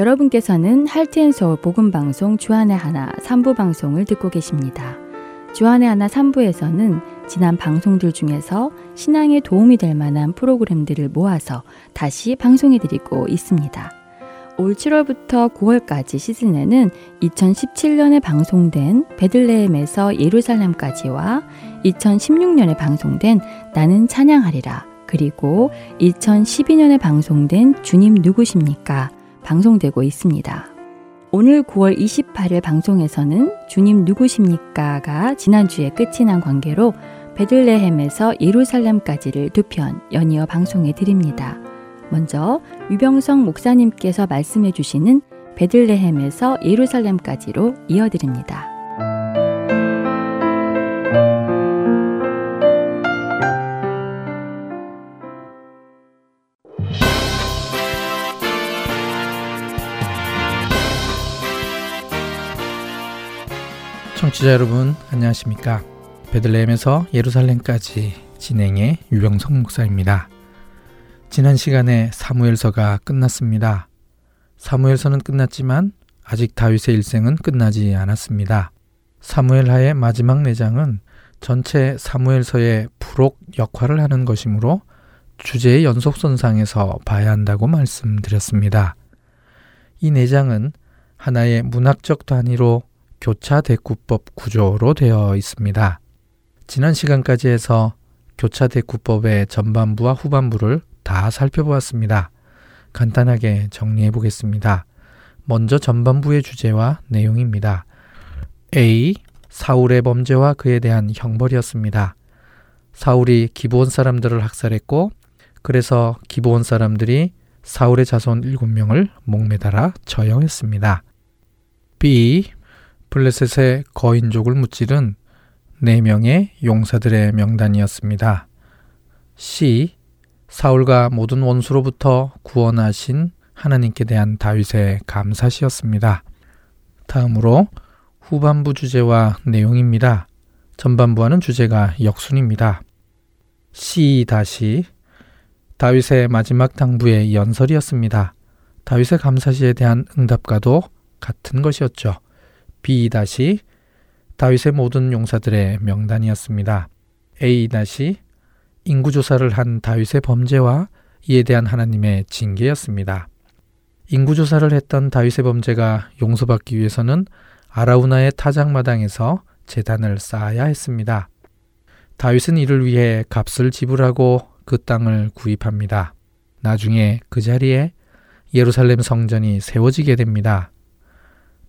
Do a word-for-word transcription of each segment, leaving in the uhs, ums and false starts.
여러분께서는 하트앤소울 복음방송 주안의 하나 삼 부 방송을 듣고 계십니다. 주안의 하나 삼 부에서는 지난 방송들 중에서 신앙에 도움이 될 만한 프로그램들을 모아서 다시 방송해드리고 있습니다. 올 칠월부터 구월까지 시즌에는 이천십칠 년에 방송된 베들레헴에서 예루살렘까지와 이천십육 년에 방송된 나는 찬양하리라, 그리고 이천십이 년에 방송된 주님 누구십니까? 방송되고 있습니다. 오늘 구월 이십팔일 방송에서는 주님 누구십니까가 지난주에 끝이 난 관계로 베들레헴에서 예루살렘까지를 두 편 연이어 방송해 드립니다. 먼저 유병성 목사님께서 말씀해 주시는 베들레헴에서 예루살렘까지로 이어드립니다. 청취자 여러분 안녕하십니까? 베들레헴에서 예루살렘까지 진행의 유병석 목사입니다. 지난 시간에 사무엘서가 끝났습니다. 사무엘서는 끝났지만 아직 다윗의 일생은 끝나지 않았습니다. 사무엘하의 마지막 네 장은 전체 사무엘서의 부록 역할을 하는 것이므로 주제의 연속선상에서 봐야 한다고 말씀드렸습니다. 이 네 장은 하나의 문학적 단위로 교차대구법 구조로 되어 있습니다. 지난 시간까지 해서 교차대구법의 전반부와 후반부를 다 살펴보았습니다. 간단하게 정리해 보겠습니다. 먼저 전반부의 주제와 내용입니다. A. 사울의 범죄와 그에 대한 형벌이었습니다. 사울이 기브온 사람들을 학살했고, 그래서 기브온 사람들이 사울의 자손 일곱 명을 목매달아 처형했습니다. B. 블레셋의 거인족을 무찌른 네 명의 용사들의 명단이었습니다. C. 사울과 모든 원수로부터 구원하신 하나님께 대한 다윗의 감사시였습니다. 다음으로 후반부 주제와 내용입니다. 전반부와는 주제가 역순입니다. C- 다윗의 마지막 당부의 연설이었습니다. 다윗의 감사시에 대한 응답과도 같은 것이었죠. B- 다윗의 모든 용사들의 명단이었습니다. A- 인구조사를 한 다윗의 범죄와 이에 대한 하나님의 징계였습니다. 인구조사를 했던 다윗의 범죄가 용서받기 위해서는 아라우나의 타작마당에서 제단을 쌓아야 했습니다. 다윗은 이를 위해 값을 지불하고 그 땅을 구입합니다. 나중에 그 자리에 예루살렘 성전이 세워지게 됩니다.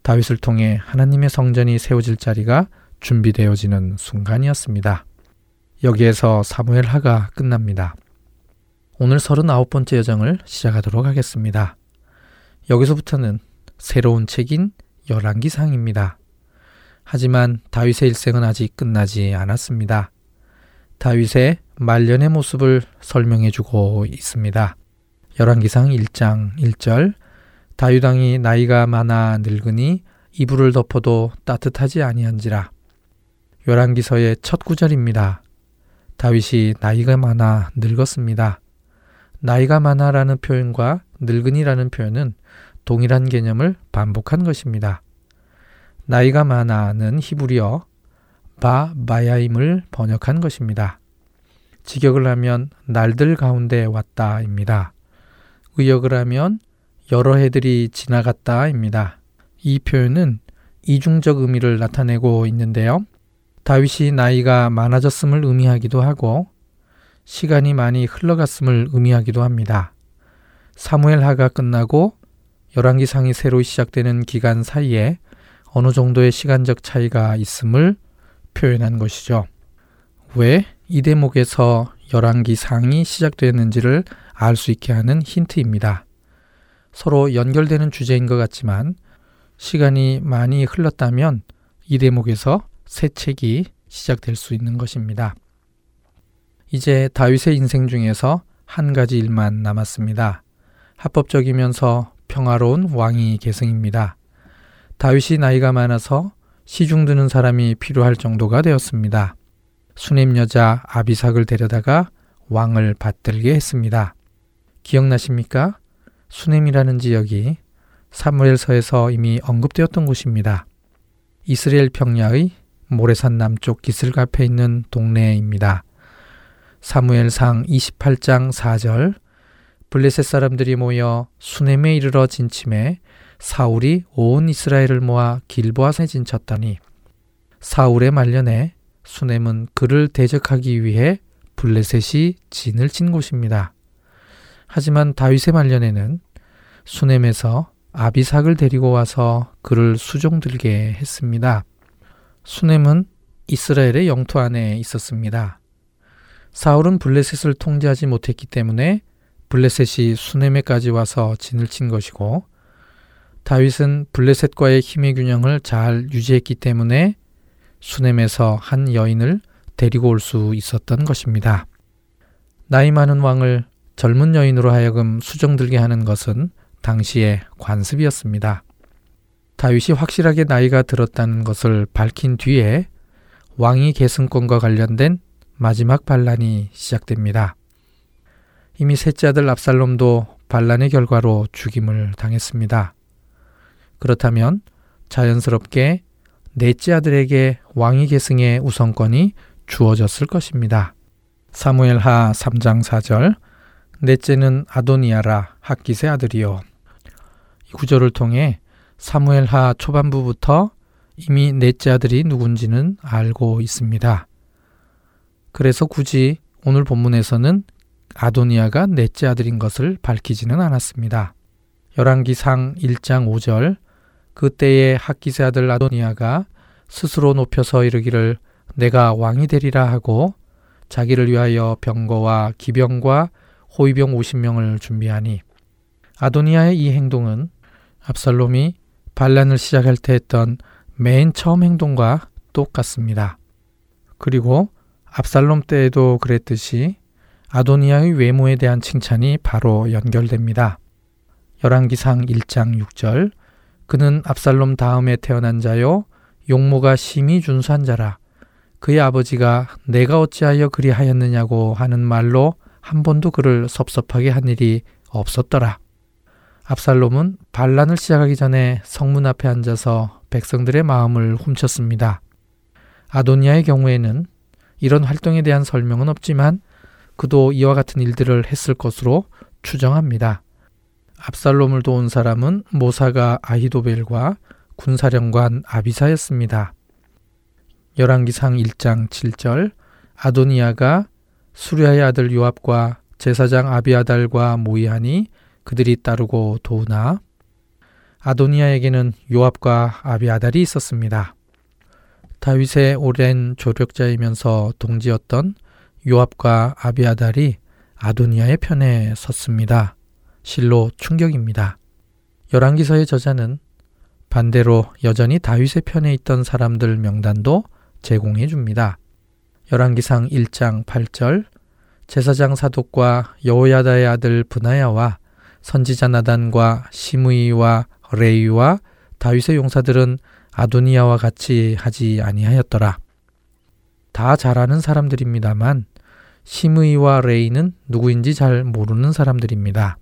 다윗을 통해 하나님의 성전이 세워질 자리가 준비되어지는 순간이었습니다. 여기에서 사무엘하가 끝납니다. 오늘 서른아홉 번째 여정을 시작하도록 하겠습니다. 여기서부터는 새로운 책인 열왕기상입니다. 하지만 다윗의 일생은 아직 끝나지 않았습니다. 다윗의 말년의 모습을 설명해주고 있습니다. 열왕기상 일장 일절, 다윗 왕이 나이가 많아 늙으니 이불을 덮어도 따뜻하지 아니한지라. 열왕기서의 첫 구절입니다. 다윗이 나이가 많아 늙었습니다. 나이가 많아라는 표현과 늙은이라는 표현은 동일한 개념을 반복한 것입니다. 나이가 많아는 히브리어 바바야임을 번역한 것입니다. 직역을 하면 날들 가운데 왔다입니다. 의역을 하면 여러 해들이 지나갔다입니다. 이 표현은 이중적 의미를 나타내고 있는데요. 다윗이 나이가 많아졌음을 의미하기도 하고 시간이 많이 흘러갔음을 의미하기도 합니다. 사무엘하가 끝나고 열왕기상이 새로 시작되는 기간 사이에 어느 정도의 시간적 차이가 있음을 표현한 것이죠. 왜 이 대목에서 열왕기상이 시작되었는지를 알 수 있게 하는 힌트입니다. 서로 연결되는 주제인 것 같지만 시간이 많이 흘렀다면 이 대목에서 새 책이 시작될 수 있는 것입니다. 이제 다윗의 인생 중에서 한 가지 일만 남았습니다. 합법적이면서 평화로운 왕위 계승입니다. 다윗이 나이가 많아서 시중 드는 사람이 필요할 정도가 되었습니다. 수냄 여자 아비삭을 데려다가 왕을 받들게 했습니다. 기억나십니까? 수냄이라는 지역이 사무엘서에서 이미 언급되었던 곳입니다. 이스라엘 평야의 모래산 남쪽 기슭앞에 있는 동네입니다. 사무엘상 이십팔 장 사 절 블레셋 사람들이 모여 수넴에 이르러 진침해 사울이 온 이스라엘을 모아 길보앗에 진쳤더니 사울의 말년에 수넴은 그를 대적하기 위해 블레셋이 진을 친 곳입니다. 하지만 다윗의 말년에는 수넴에서 아비삭을 데리고 와서 그를 수종들게 했습니다. 수넴은 이스라엘의 영토 안에 있었습니다. 사울은 블레셋을 통제하지 못했기 때문에 블레셋이 수넴에까지 와서 진을 친 것이고, 다윗은 블레셋과의 힘의 균형을 잘 유지했기 때문에 수넴에서 한 여인을 데리고 올 수 있었던 것입니다. 나이 많은 왕을 젊은 여인으로 하여금 수종들게 하는 것은 당시의 관습이었습니다. 다윗이 확실하게 나이가 들었다는 것을 밝힌 뒤에 왕위 계승권과 관련된 마지막 반란이 시작됩니다. 이미 셋째 아들 압살롬도 반란의 결과로 죽임을 당했습니다. 그렇다면 자연스럽게 넷째 아들에게 왕위 계승의 우선권이 주어졌을 것입니다. 사무엘하 삼 장 사 절 넷째는 아도니아라 핫깃의 아들이요. 이 구절을 통해 사무엘하 초반부부터 이미 넷째 아들이 누군지는 알고 있습니다. 그래서 굳이 오늘 본문에서는 아도니아가 넷째 아들인 것을 밝히지는 않았습니다. 열왕기상 일 장 오 절 그때에 핫깃의 아들 아도니아가 스스로 높여서 이르기를 내가 왕이 되리라 하고 자기를 위하여 병거와 기병과 호위병 오십 명을 준비하니, 아도니아의 이 행동은 압살롬이 반란을 시작할 때 했던 맨 처음 행동과 똑같습니다. 그리고 압살롬 때에도 그랬듯이 아도니아의 외모에 대한 칭찬이 바로 연결됩니다. 열왕기상 일 장 육 절 그는 압살롬 다음에 태어난 자요 용모가 심히 준수한 자라 그의 아버지가 내가 어찌하여 그리하였느냐고 하는 말로 한 번도 그를 섭섭하게 한 일이 없었더라. 압살롬은 반란을 시작하기 전에 성문 앞에 앉아서 백성들의 마음을 훔쳤습니다. 아도니아의 경우에는 이런 활동에 대한 설명은 없지만 그도 이와 같은 일들을 했을 것으로 추정합니다. 압살롬을 도운 사람은 모사가 아히도벨과 군사령관 아비사였습니다. 열왕기상 일 장 칠 절 아도니아가 수리아의 아들 요압과 제사장 아비아달과 모의하니 그들이 따르고 도우나, 아도니아에게는 요압과 아비아달이 있었습니다. 다윗의 오랜 조력자이면서 동지였던 요압과 아비아달이 아도니아의 편에 섰습니다. 실로 충격입니다. 열왕기서의 저자는 반대로 여전히 다윗의 편에 있던 사람들 명단도 제공해 줍니다. 열왕기상 일 장 팔 절 제사장 사독과 여호야다의 아들 브나야와 선지자 나단과 시므이와 레이와 다윗의 용사들은 아도니아와 같이 하지 아니하였더라. 다 잘하는 사람들입니다만 시므이와 레이는 누구인지 잘 모르는 사람들입니다.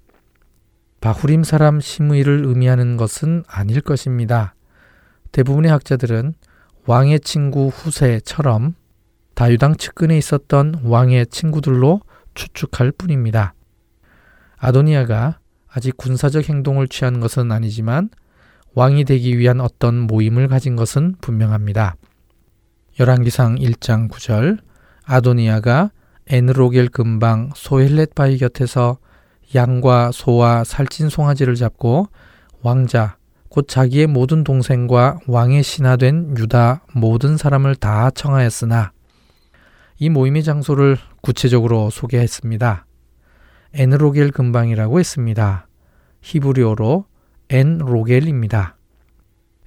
바후림 사람 시므이를 의미하는 것은 아닐 것입니다. 대부분의 학자들은 왕의 친구 후세처럼 다유당 측근에 있었던 왕의 친구들로 추측할 뿐입니다. 아도니아가 아직 군사적 행동을 취한 것은 아니지만 왕이 되기 위한 어떤 모임을 가진 것은 분명합니다. 열왕기상 일 장 구 절 아도니아가 에느로겔 근방 소헬렛 바위 곁에서 양과 소와 살찐 송아지를 잡고 왕자 곧 자기의 모든 동생과 왕의 신하된 유다 모든 사람을 다 청하였으나, 이 모임의 장소를 구체적으로 소개했습니다. 에느로겔 근방이라고 했습니다. 히브리어로 엔로겔입니다.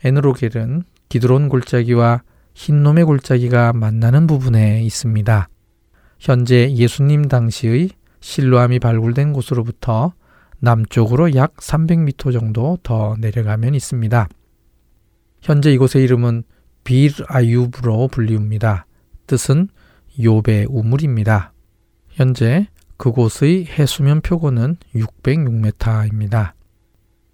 에느로겔은 기드론 골짜기와 흰놈의 골짜기가 만나는 부분에 있습니다. 현재 예수님 당시의 실로암이 발굴된 곳으로부터 남쪽으로 약 삼백 미터 정도 더 내려가면 있습니다. 현재 이곳의 이름은 빌 아유브로 불리웁니다. 뜻은 욥의 우물입니다. 현재 그곳의 해수면 표고는 육백육 미터입니다.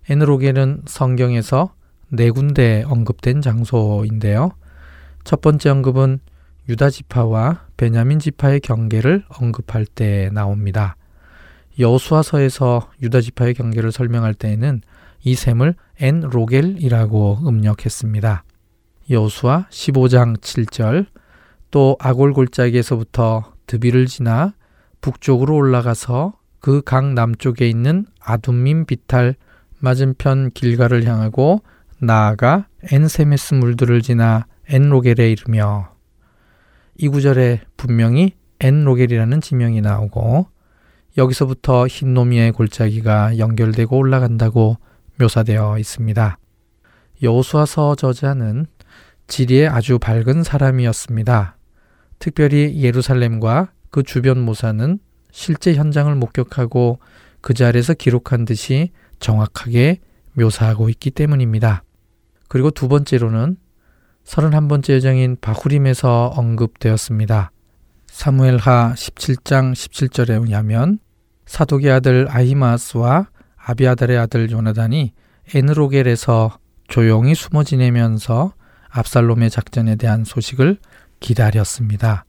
에느로겔은 성경에서 네 군데 언급된 장소인데요. 첫 번째 언급은 유다 지파와 베냐민 지파의 경계를 언급할 때 나옵니다. 여호수아서에서 유다 지파의 경계를 설명할 때에는 이 셈을 엔로겔이라고 음력했습니다. 여호수아 십오 장 칠 절, 또 아골 골짜기에서부터 드비를 지나 북쪽으로 올라가서 그 강 남쪽에 있는 아둠민 비탈 맞은편 길가를 향하고 나아가 엔세메스 물들을 지나 엔로겔에 이르며, 이 구절에 분명히 엔로겔이라는 지명이 나오고 여기서부터 힌노미의 골짜기가 연결되고 올라간다고 묘사되어 있습니다. 여호수아서 저자는 지리에 아주 밝은 사람이었습니다. 특별히 예루살렘과 그 주변 모사는 실제 현장을 목격하고 그 자리에서 기록한 듯이 정확하게 묘사하고 있기 때문입니다. 그리고 두 번째로는 서른한 번째 여정인 바후림에서 언급되었습니다. 사무엘하 십칠 장 십칠 절에 의하면 사독의 아들 아히마스와 아비아달의 아들 요나단이 에느로겔에서 조용히 숨어 지내면서 압살롬의 작전에 대한 소식을 기다렸습니다.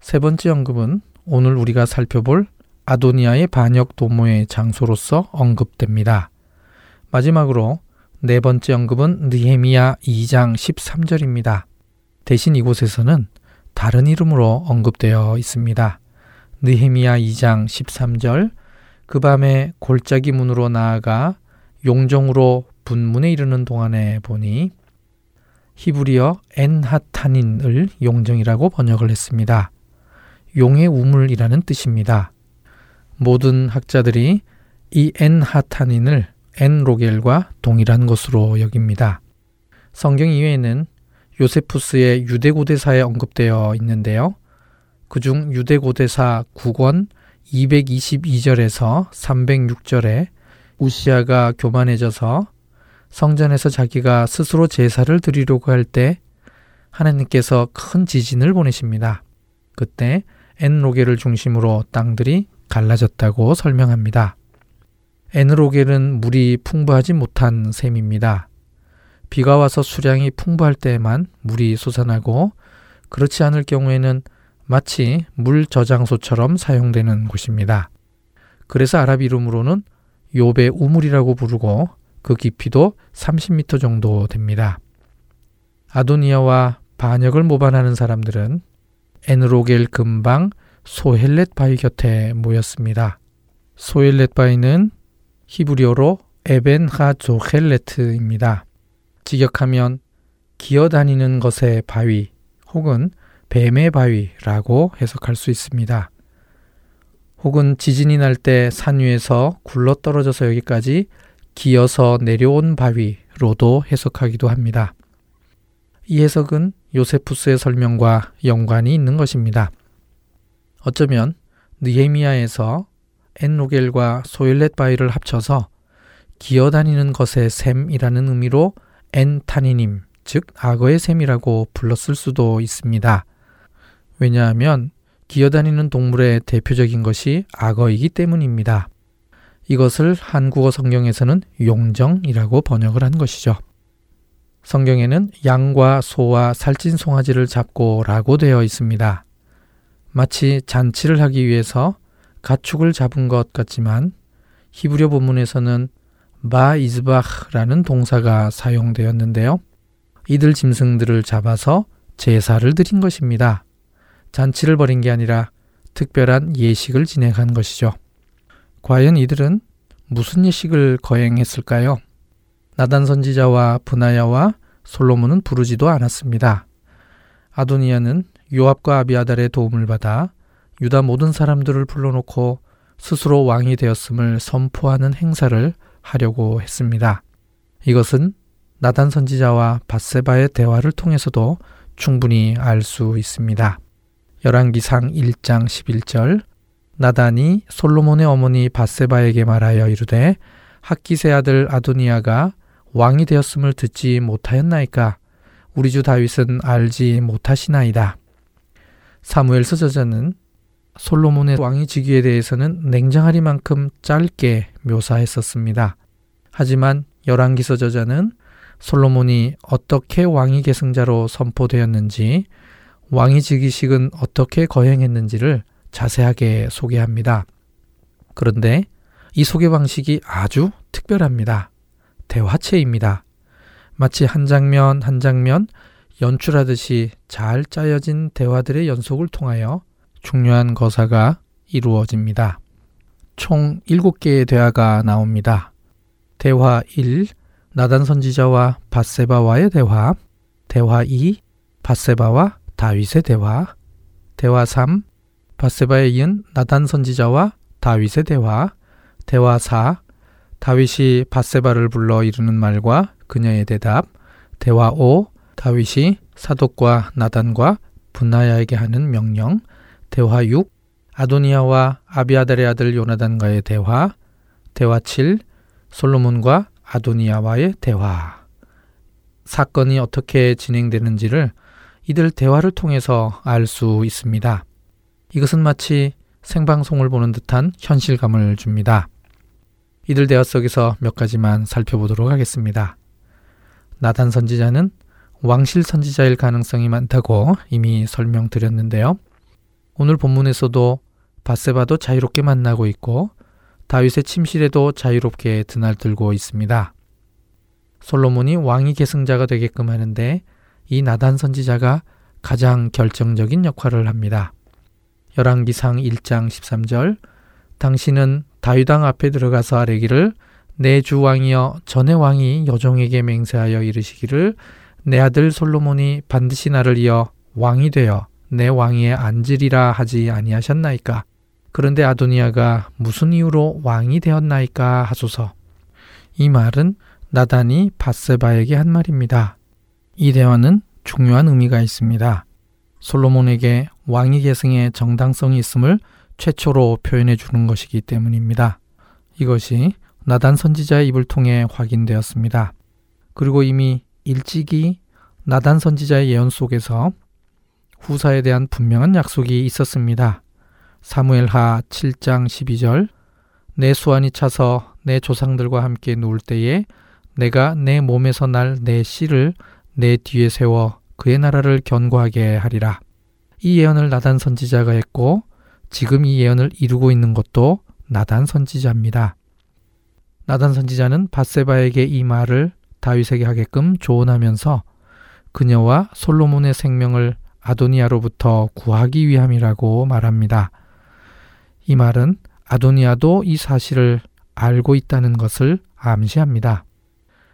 세 번째 언급은 오늘 우리가 살펴볼 아도니아의 반역 도모의 장소로서 언급됩니다. 마지막으로 네 번째 언급은 느헤미야 이 장 십삼 절입니다. 대신 이곳에서는 다른 이름으로 언급되어 있습니다. 느헤미야 이 장 십삼 절, 그 밤에 골짜기 문으로 나아가 용정으로 분문에 이르는 동안에 보니, 히브리어 엔하타닌을 용정이라고 번역을 했습니다. 용의 우물이라는 뜻입니다. 모든 학자들이 이 엔하타닌을 엔로겔과 동일한 것으로 여깁니다. 성경 이외에는 요세푸스의 유대고대사에 언급되어 있는데요. 그중 유대고대사 구 권 이백이십이 절에서 삼백육 절에 우시아가 교만해져서 성전에서 자기가 스스로 제사를 드리려고 할 때 하나님께서 큰 지진을 보내십니다. 그때 엔로겔을 중심으로 땅들이 갈라졌다고 설명합니다. 에느로겔은 물이 풍부하지 못한 셈입니다. 비가 와서 수량이 풍부할 때에만 물이 솟아나고, 그렇지 않을 경우에는 마치 물 저장소처럼 사용되는 곳입니다. 그래서 아랍 이름으로는 요베 우물이라고 부르고 그 깊이도 삼십 미터 정도 됩니다. 아도니아와 반역을 모반하는 사람들은 에느로겔 근방 소헬렛 바위 곁에 모였습니다. 소헬렛 바위는 히브리어로 에벤 하조헬레트입니다. 직역하면 기어다니는 것의 바위 혹은 뱀의 바위라고 해석할 수 있습니다. 혹은 지진이 날 때 산 위에서 굴러떨어져서 여기까지 기어서 내려온 바위로도 해석하기도 합니다. 이 해석은 요세푸스의 설명과 연관이 있는 것입니다. 어쩌면 느헤미야에서 엔로겔과 소헬렛 바위를 합쳐서 기어다니는 것의 셈이라는 의미로 엔타니님, 즉 악어의 셈이라고 불렀을 수도 있습니다. 왜냐하면 기어다니는 동물의 대표적인 것이 악어이기 때문입니다. 이것을 한국어 성경에서는 용정이라고 번역을 한 것이죠. 성경에는 양과 소와 살찐 송아지를 잡고 라고 되어 있습니다. 마치 잔치를 하기 위해서 가축을 잡은 것 같지만 히브리어 본문에서는 바이즈바흐라는 동사가 사용되었는데요. 이들 짐승들을 잡아서 제사를 드린 것입니다. 잔치를 벌인 게 아니라 특별한 예식을 진행한 것이죠. 과연 이들은 무슨 예식을 거행했을까요? 나단 선지자와 브나야와 솔로몬은 부르지도 않았습니다. 아도니아는 요압과 아비아달의 도움을 받아 유다 모든 사람들을 불러놓고 스스로 왕이 되었음을 선포하는 행사를 하려고 했습니다. 이것은 나단 선지자와 밧세바의 대화를 통해서도 충분히 알 수 있습니다. 열왕기상 일 장 십일 절, 나단이 솔로몬의 어머니 밧세바에게 말하여 이르되, 핫깃의 아들 아도니아가 왕이 되었음을 듣지 못하였나이까? 우리 주 다윗은 알지 못하시나이다. 사무엘서 저자는 솔로몬의 왕위 즉위에 대해서는 냉정하리만큼 짧게 묘사했었습니다. 하지만 열왕기서 저자는 솔로몬이 어떻게 왕위 계승자로 선포되었는지, 왕위 즉위식은 어떻게 거행했는지를 자세하게 소개합니다. 그런데 이 소개 방식이 아주 특별합니다. 대화체입니다. 마치 한 장면 한 장면 연출하듯이 잘 짜여진 대화들의 연속을 통하여 중요한 거사가 이루어집니다. 총 일곱 개의 대화가 나옵니다. 대화 일, 나단 선지자와 밧세바와의 대화. 대화 이, 밧세바와 다윗의 대화. 대화 삼, 밧세바에 이은 나단 선지자와 다윗의 대화. 대화 사, 다윗이 밧세바를 불러 이르는 말과 그녀의 대답. 대화 오, 다윗이 사독과 나단과 분하야에게 하는 명령. 대화 육, 아도니아와 아비아달의 아들 요나단과의 대화. 대화 칠, 솔로몬과 아도니아와의 대화. 사건이 어떻게 진행되는지를 이들 대화를 통해서 알 수 있습니다. 이것은 마치 생방송을 보는 듯한 현실감을 줍니다. 이들 대화 속에서 몇 가지만 살펴보도록 하겠습니다. 나단 선지자는 왕실 선지자일 가능성이 많다고 이미 설명드렸는데요. 오늘 본문에서도 밧세바도 자유롭게 만나고 있고 다윗의 침실에도 자유롭게 드날들고 있습니다. 솔로몬이 왕위 계승자가 되게끔 하는데 이 나단 선지자가 가장 결정적인 역할을 합니다. 열왕기상 일 장 십삼 절, 당신은 다윗왕 앞에 들어가서 아뢰기를 내 주 왕이여 전의 왕이 여종에게 맹세하여 이르시기를 내 아들 솔로몬이 반드시 나를 이어 왕이 되어 내 왕위에 앉으리라 하지 아니하셨나이까. 그런데 아도니아가 무슨 이유로 왕이 되었나이까 하소서. 이 말은 나단이 밧세바에게 한 말입니다. 이 대화는 중요한 의미가 있습니다. 솔로몬에게 왕위 계승의 정당성이 있음을 최초로 표현해 주는 것이기 때문입니다. 이것이 나단 선지자의 입을 통해 확인되었습니다. 그리고 이미 일찍이 나단 선지자의 예언 속에서 후사에 대한 분명한 약속이 있었습니다. 사무엘하 칠 장 십이 절, 내 수완이 차서 내 조상들과 함께 누울 때에 내가 내 몸에서 날 내 씨를 내 뒤에 세워 그의 나라를 견고하게 하리라. 이 예언을 나단 선지자가 했고 지금 이 예언을 이루고 있는 것도 나단 선지자입니다. 나단 선지자는 밧세바에게 이 말을 다윗에게 하게끔 조언하면서 그녀와 솔로몬의 생명을 아도니아로부터 구하기 위함이라고 말합니다. 이 말은 아도니아도 이 사실을 알고 있다는 것을 암시합니다.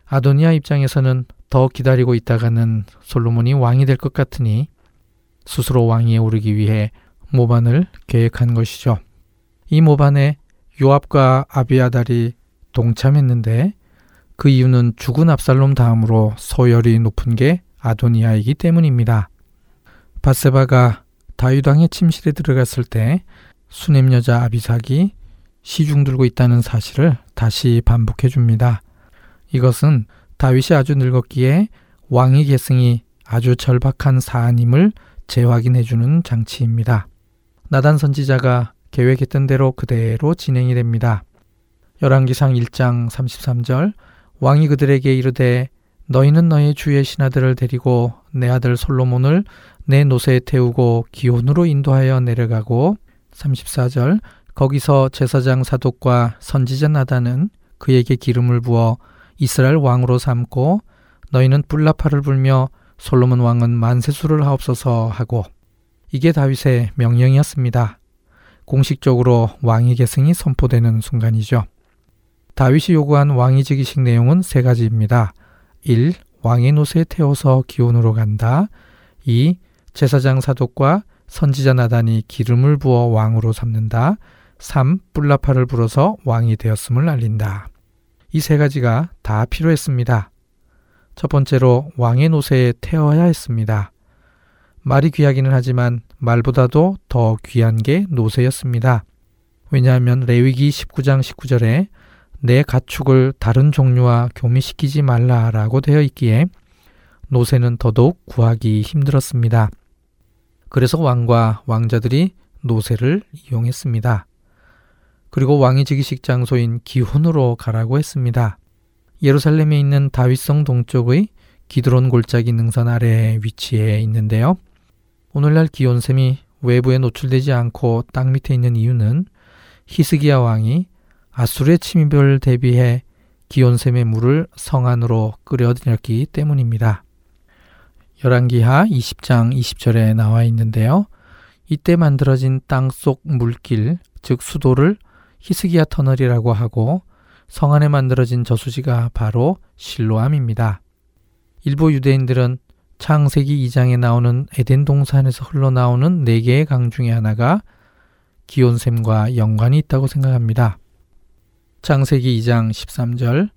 아도니아 입장에서는 더 기다리고 있다가는 솔로몬이 왕이 될 것 같으니 스스로 왕위에 오르기 위해 모반을 계획한 것이죠. 이 모반에 요압과 아비아달이 동참했는데 그 이유는 죽은 압살롬 다음으로 서열이 높은 게 아도니아이기 때문입니다. 밧세바가 다윗왕의 침실에 들어갔을 때 수넴 여자 아비삭이 시중 들고 있다는 사실을 다시 반복해 줍니다. 이것은 다윗이 아주 늙었기에 왕위 계승이 아주 절박한 사안임을 재확인해 주는 장치입니다. 나단 선지자가 계획했던 대로 그대로 진행이 됩니다. 열왕기상 일 장 삼십삼 절, 왕이 그들에게 이르되 너희는 너희 주의 신하들을 데리고 내 아들 솔로몬을 내 노새에 태우고 기온으로 인도하여 내려가고, 삼십사 절, 거기서 제사장 사독과 선지자 나단은 그에게 기름을 부어 이스라엘 왕으로 삼고 너희는 뿔라파를 불며 솔로몬 왕은 만세수를 하옵소서 하고, 이게 다윗의 명령이었습니다. 공식적으로 왕위 계승이 선포되는 순간이죠. 다윗이 요구한 왕위 즉위식 내용은 세 가지입니다. 일. 왕의 노새에 태워서 기온으로 간다. 이. 제사장 사독과 선지자 나단이 기름을 부어 왕으로 삼는다. 삼. 뿔라파를 불어서 왕이 되었음을 알린다. 이 세 가지가 다 필요했습니다. 첫 번째로 왕의 노새에 태워야 했습니다. 말이 귀하기는 하지만 말보다도 더 귀한 게 노새였습니다. 왜냐하면 레위기 십구 장 십구 절에 내 가축을 다른 종류와 교미시키지 말라라고 되어 있기에 노새는 더더욱 구하기 힘들었습니다. 그래서 왕과 왕자들이 노새를 이용했습니다. 그리고 왕이 즉위식 장소인 기혼으로 가라고 했습니다. 예루살렘에 있는 다윗성 동쪽의 기드론 골짜기 능선 아래에 위치해 있는데요. 오늘날 기온샘이 외부에 노출되지 않고 땅 밑에 있는 이유는 히스기야 왕이 아수르의 침입을 대비해 기온샘의 물을 성 안으로 끌어들였기 때문입니다. 열왕기하 이십 장 이십 절에 나와 있는데요. 이때 만들어진 땅속 물길, 즉 수도를 히스기야 터널이라고 하고 성 안에 만들어진 저수지가 바로 실로암입니다. 일부 유대인들은 창세기 이 장에 나오는 에덴 동산에서 흘러나오는 네 개의 강 중에 하나가 기온샘과 연관이 있다고 생각합니다. 창세기 이 장 십삼 절,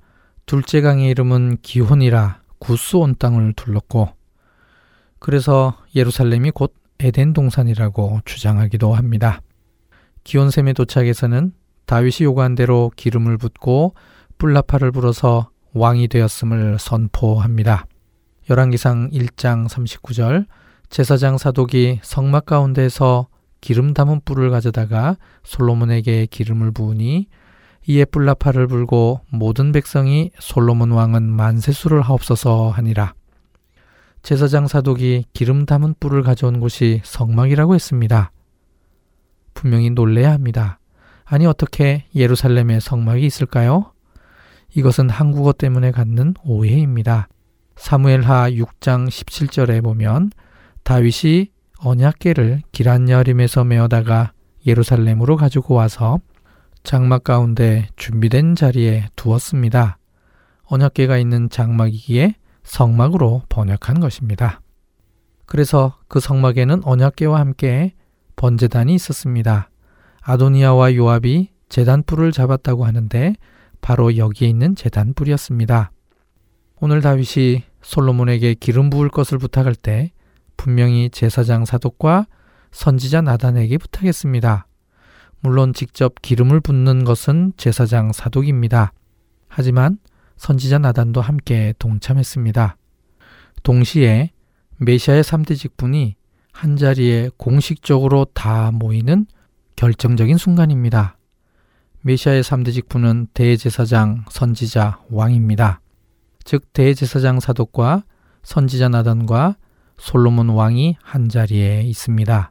둘째 강의 이름은 기혼이라 구스 온 땅을 둘렀고, 그래서 예루살렘이 곧 에덴 동산이라고 주장하기도 합니다. 기온샘에 도착해서는 다윗이 요구한 대로 기름을 붓고 뿔나팔을 불어서 왕이 되었음을 선포합니다. 열왕기상 일 장 삼십구 절, 제사장 사독이 성막 가운데서 기름 담은 뿔을 가져다가 솔로몬에게 기름을 부으니 이에 뿔나팔을 불고 모든 백성이 솔로몬 왕은 만세수를 하옵소서 하니라. 제사장 사독이 기름 담은 뿔을 가져온 곳이 성막이라고 했습니다. 분명히 놀라야 합니다. 아니 어떻게 예루살렘에 성막이 있을까요? 이것은 한국어 때문에 갖는 오해입니다. 사무엘하 육 장 십칠 절에 보면 다윗이 언약궤를 기럇여림에서 메어다가 예루살렘으로 가지고 와서 장막 가운데 준비된 자리에 두었습니다. 언약궤가 있는 장막이기에 성막으로 번역한 것입니다. 그래서 그 성막에는 언약궤와 함께 번제단이 있었습니다. 아도니아와 요압이 제단뿔을 잡았다고 하는데 바로 여기에 있는 제단뿔이었습니다. 오늘 다윗이 솔로몬에게 기름 부을 것을 부탁할 때 분명히 제사장 사독과 선지자 나단에게 부탁했습니다. 물론 직접 기름을 붓는 것은 제사장 사독입니다. 하지만 선지자 나단도 함께 동참했습니다. 동시에 메시아의 삼대 직분이 한자리에 공식적으로 다 모이는 결정적인 순간입니다. 메시아의 삼대 직분은 대제사장, 선지자, 왕입니다. 즉 대제사장 사독과 선지자 나단과 솔로몬 왕이 한자리에 있습니다.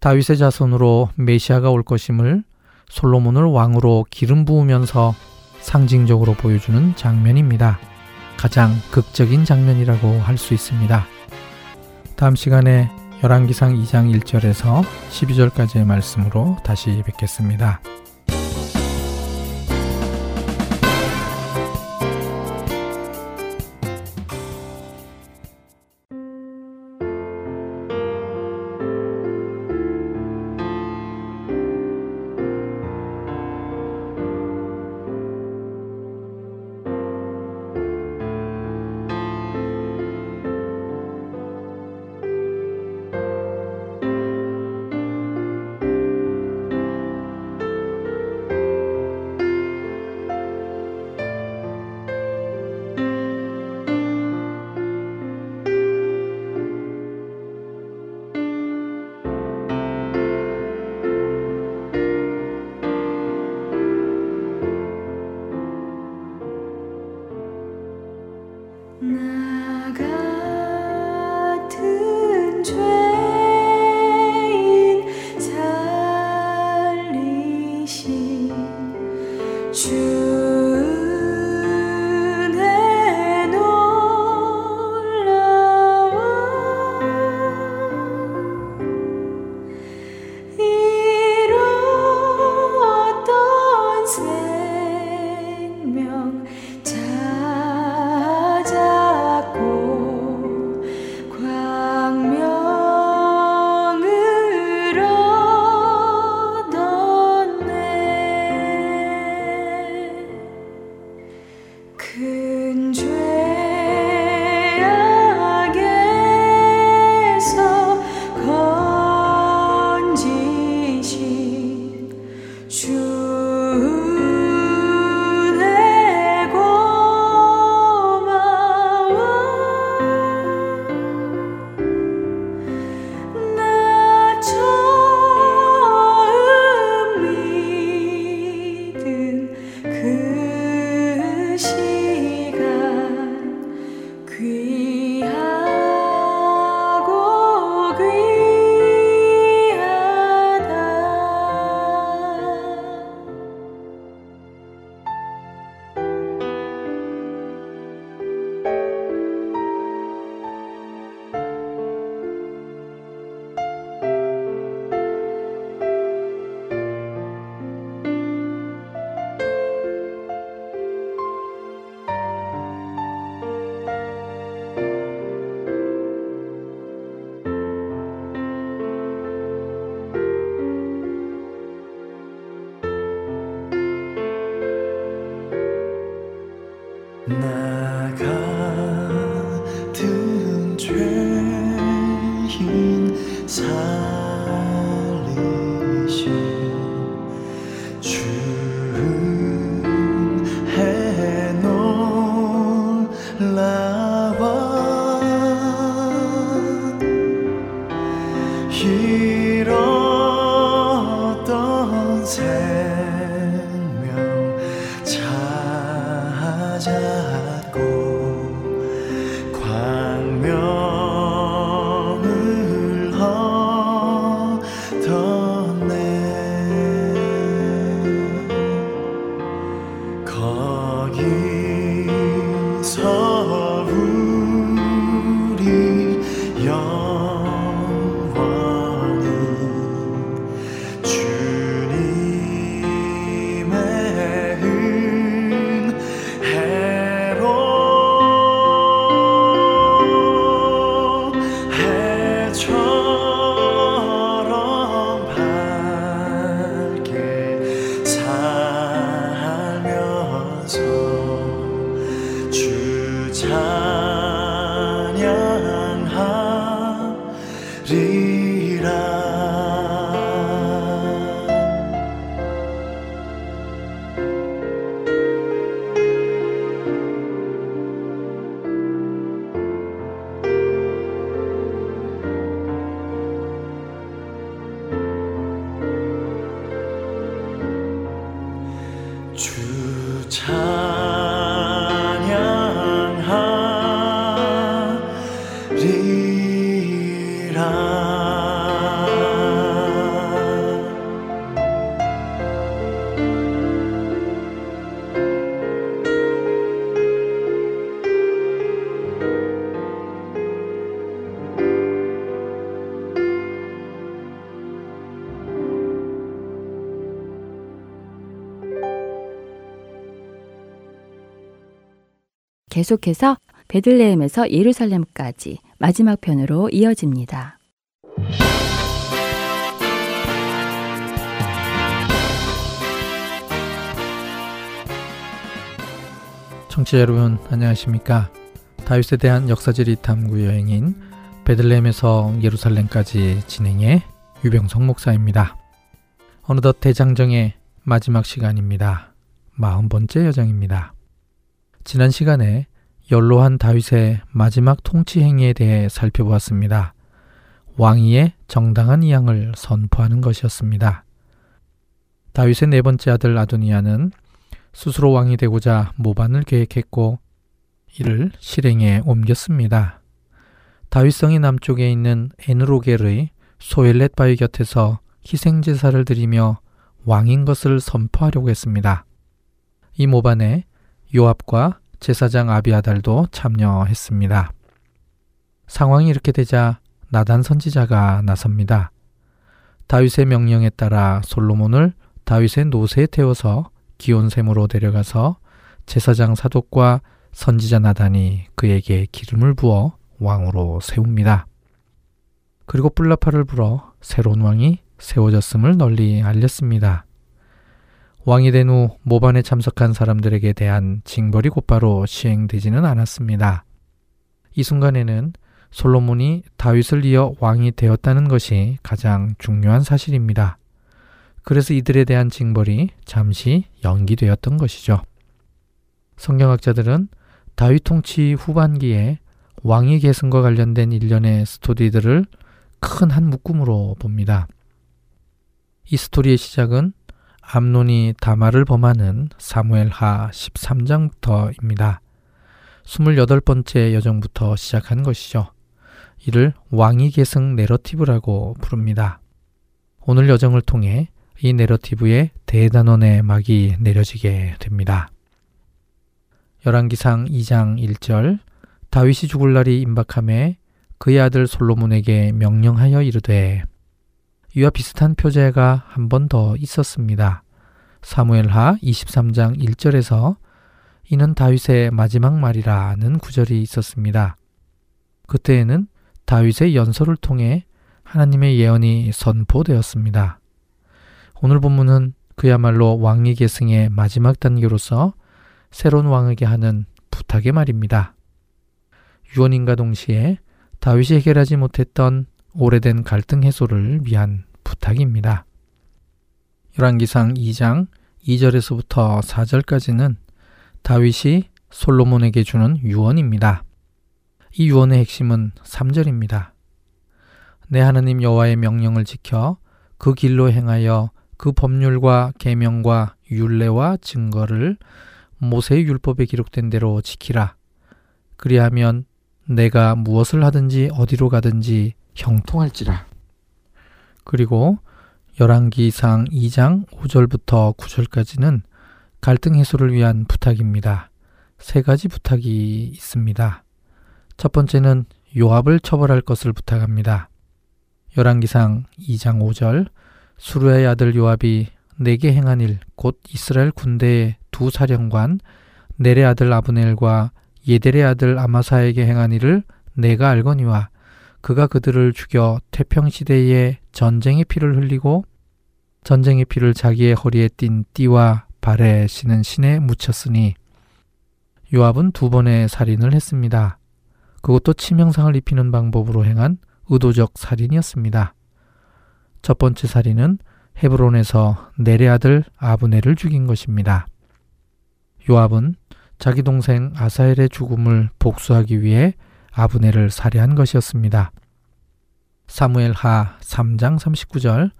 다윗의 자손으로 메시아가 올 것임을 솔로몬을 왕으로 기름 부으면서 상징적으로 보여주는 장면입니다. 가장 극적인 장면이라고 할 수 있습니다. 다음 시간에 열왕기상 이 장 일 절에서 십이 절까지의 말씀으로 다시 뵙겠습니다. She 계속해서 베들레헴에서 예루살렘까지 마지막 편으로 이어집니다. 청취자 여러분 안녕하십니까? 다윗에 대한 역사지리 탐구 여행인 베들레헴에서 예루살렘까지 진행해 유병성 목사입니다. 어느덧 대장정의 마지막 시간입니다. 마흔 번째 여정입니다. 지난 시간에 연로한 다윗의 마지막 통치 행위에 대해 살펴보았습니다. 왕위의 정당한 이양을 선포하는 것이었습니다. 다윗의 네 번째 아들 아도니아는 스스로 왕이 되고자 모반을 계획했고 이를 실행에 옮겼습니다. 다윗성의 남쪽에 있는 에느로겔의 소헬렛 바위 곁에서 희생제사를 드리며 왕인 것을 선포하려고 했습니다. 이 모반에 요압과 제사장 아비아달도 참여했습니다. 상황이 이렇게 되자 나단 선지자가 나섭니다. 다윗의 명령에 따라 솔로몬을 다윗의 노새에 태워서 기온샘으로 데려가서 제사장 사독과 선지자 나단이 그에게 기름을 부어 왕으로 세웁니다. 그리고 뿔라파를 불어 새로운 왕이 세워졌음을 널리 알렸습니다. 왕이 된 후 모반에 참석한 사람들에게 대한 징벌이 곧바로 시행되지는 않았습니다. 이 순간에는 솔로몬이 다윗을 이어 왕이 되었다는 것이 가장 중요한 사실입니다. 그래서 이들에 대한 징벌이 잠시 연기되었던 것이죠. 성경학자들은 다윗 통치 후반기에 왕위 계승과 관련된 일련의 스토리들을 큰 한 묶음으로 봅니다. 이 스토리의 시작은 암논이 다말을 범하는 사무엘하 십삼 장부터입니다. 스물여덟 번째 여정부터 시작한 것이죠. 이를 왕위 계승 내러티브라고 부릅니다. 오늘 여정을 통해 이 내러티브의 대단원의 막이 내려지게 됩니다. 열왕기상 이 장 일 절 다윗이 죽을 날이 임박함에 그의 아들 솔로몬에게 명령하여 이르되 이와 비슷한 표제가 한 번 더 있었습니다. 사무엘하 이십삼 장 일 절에서 이는 다윗의 마지막 말이라는 구절이 있었습니다. 그때에는 다윗의 연설을 통해 하나님의 예언이 선포되었습니다. 오늘 본문은 그야말로 왕위 계승의 마지막 단계로서 새로운 왕에게 하는 부탁의 말입니다. 유언인과 동시에 다윗이 해결하지 못했던 오래된 갈등 해소를 위한 부탁입니다. 열왕기상 이 장 이 절에서부터 사 절까지는 다윗이 솔로몬에게 주는 유언입니다. 이 유언의 핵심은 삼 절입니다. 내 하나님 여호와의 명령을 지켜 그 길로 행하여 그 법률과 계명과 율례와 증거를 모세의 율법에 기록된 대로 지키라. 그리하면 내가 무엇을 하든지 어디로 가든지 형통할지라. 그리고 열왕기상 이 장 오 절부터 구 절까지는 갈등 해소를 위한 부탁입니다. 세 가지 부탁이 있습니다. 첫 번째는 요압을 처벌할 것을 부탁합니다. 열왕기상 이 장 오 절 수루야의 아들 요압이 내게 행한 일 곧 이스라엘 군대의 두 사령관 넬의 아들 아브넬과 예델의 아들 아마사에게 행한 일을 내가 알거니와 그가 그들을 죽여 태평시대에 전쟁의 피를 흘리고 전쟁의 피를 자기의 허리에 띤 띠와 발에 신은 신에 묻혔으니 요압은 두 번의 살인을 했습니다. 그것도 치명상을 입히는 방법으로 행한 의도적 살인이었습니다. 첫 번째 살인은 헤브론에서 넬의 아들 아브넬을 죽인 것입니다. 요압은 자기 동생 아사헬의 죽음을 복수하기 위해 아브넬을 살해한 것이었습니다. 사무엘하 삼 장 삼십구 절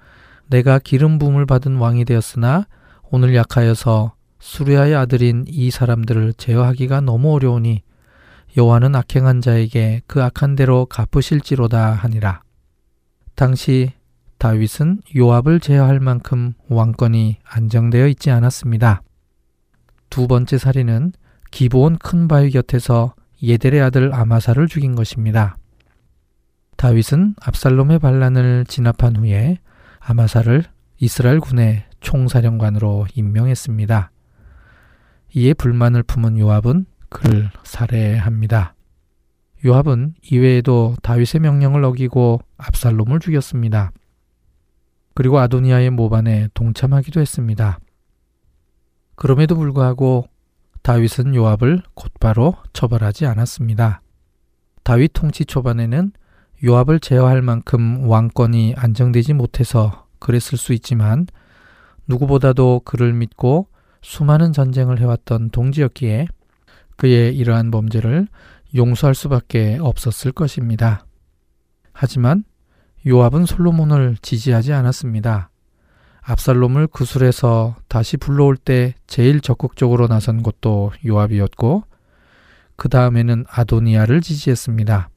내가 기름 부음을 받은 왕이 되었으나 오늘 약하여서 수르야의 아들인 이 사람들을 제어하기가 너무 어려우니 여호와는 악행한 자에게 그 악한 대로 갚으실지로다 하니라. 당시 다윗은 요압을 제어할 만큼 왕권이 안정되어 있지 않았습니다. 두 번째 살인은 기브온 큰 바위 곁에서 예델의 아들 아마사를 죽인 것입니다. 다윗은 압살롬의 반란을 진압한 후에 아마사를 이스라엘 군의 총사령관으로 임명했습니다. 이에 불만을 품은 요압은 그를 살해합니다. 요압은 이외에도 다윗의 명령을 어기고 압살롬을 죽였습니다. 그리고 아도니아의 모반에 동참하기도 했습니다. 그럼에도 불구하고 다윗은 요압을 곧바로 처벌하지 않았습니다. 다윗 통치 초반에는 요압을 제어할 만큼 왕권이 안정되지 못해서 그랬을 수 있지만 누구보다도 그를 믿고 수많은 전쟁을 해왔던 동지였기에 그의 이러한 범죄를 용서할 수밖에 없었을 것입니다. 하지만 요압은 솔로몬을 지지하지 않았습니다. 압살롬을 구술해서 다시 불러올 때 제일 적극적으로 나선 것도 요압이었고 그 다음에는 아도니아를 지지했습니다.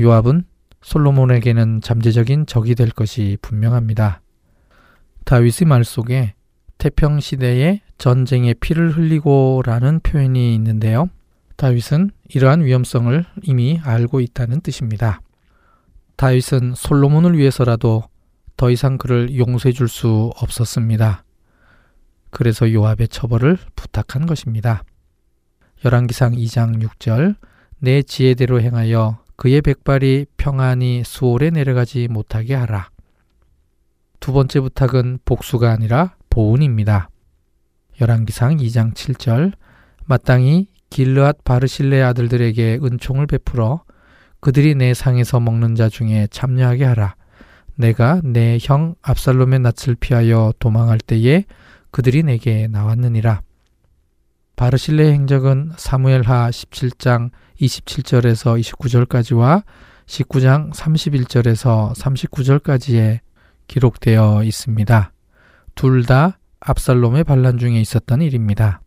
요압은 솔로몬에게는 잠재적인 적이 될 것이 분명합니다. 다윗의 말 속에 태평시대에 전쟁의 피를 흘리고 라는 표현이 있는데요. 다윗은 이러한 위험성을 이미 알고 있다는 뜻입니다. 다윗은 솔로몬을 위해서라도 더 이상 그를 용서해 줄 수 없었습니다. 그래서 요압의 처벌을 부탁한 것입니다. 열왕기상 이 장 육 절 내 지혜대로 행하여 그의 백발이 평안히 수월에 내려가지 못하게 하라. 두 번째 부탁은 복수가 아니라 보은입니다. 열왕기상 이 장 칠 절 마땅히 길르앗 바르실레 아들들에게 은총을 베풀어 그들이 내 상에서 먹는 자 중에 참여하게 하라. 내가 내 형 압살롬의 낯을 피하여 도망할 때에 그들이 내게 나왔느니라. 바르실레의 행적은 사무엘하 십칠 장 이십칠 절에서 이십구 절까지와 십구 장 삼십일 절에서 삼십구 절까지에 기록되어 있습니다. 둘 다 압살롬의 반란 중에 있었던 일입니다.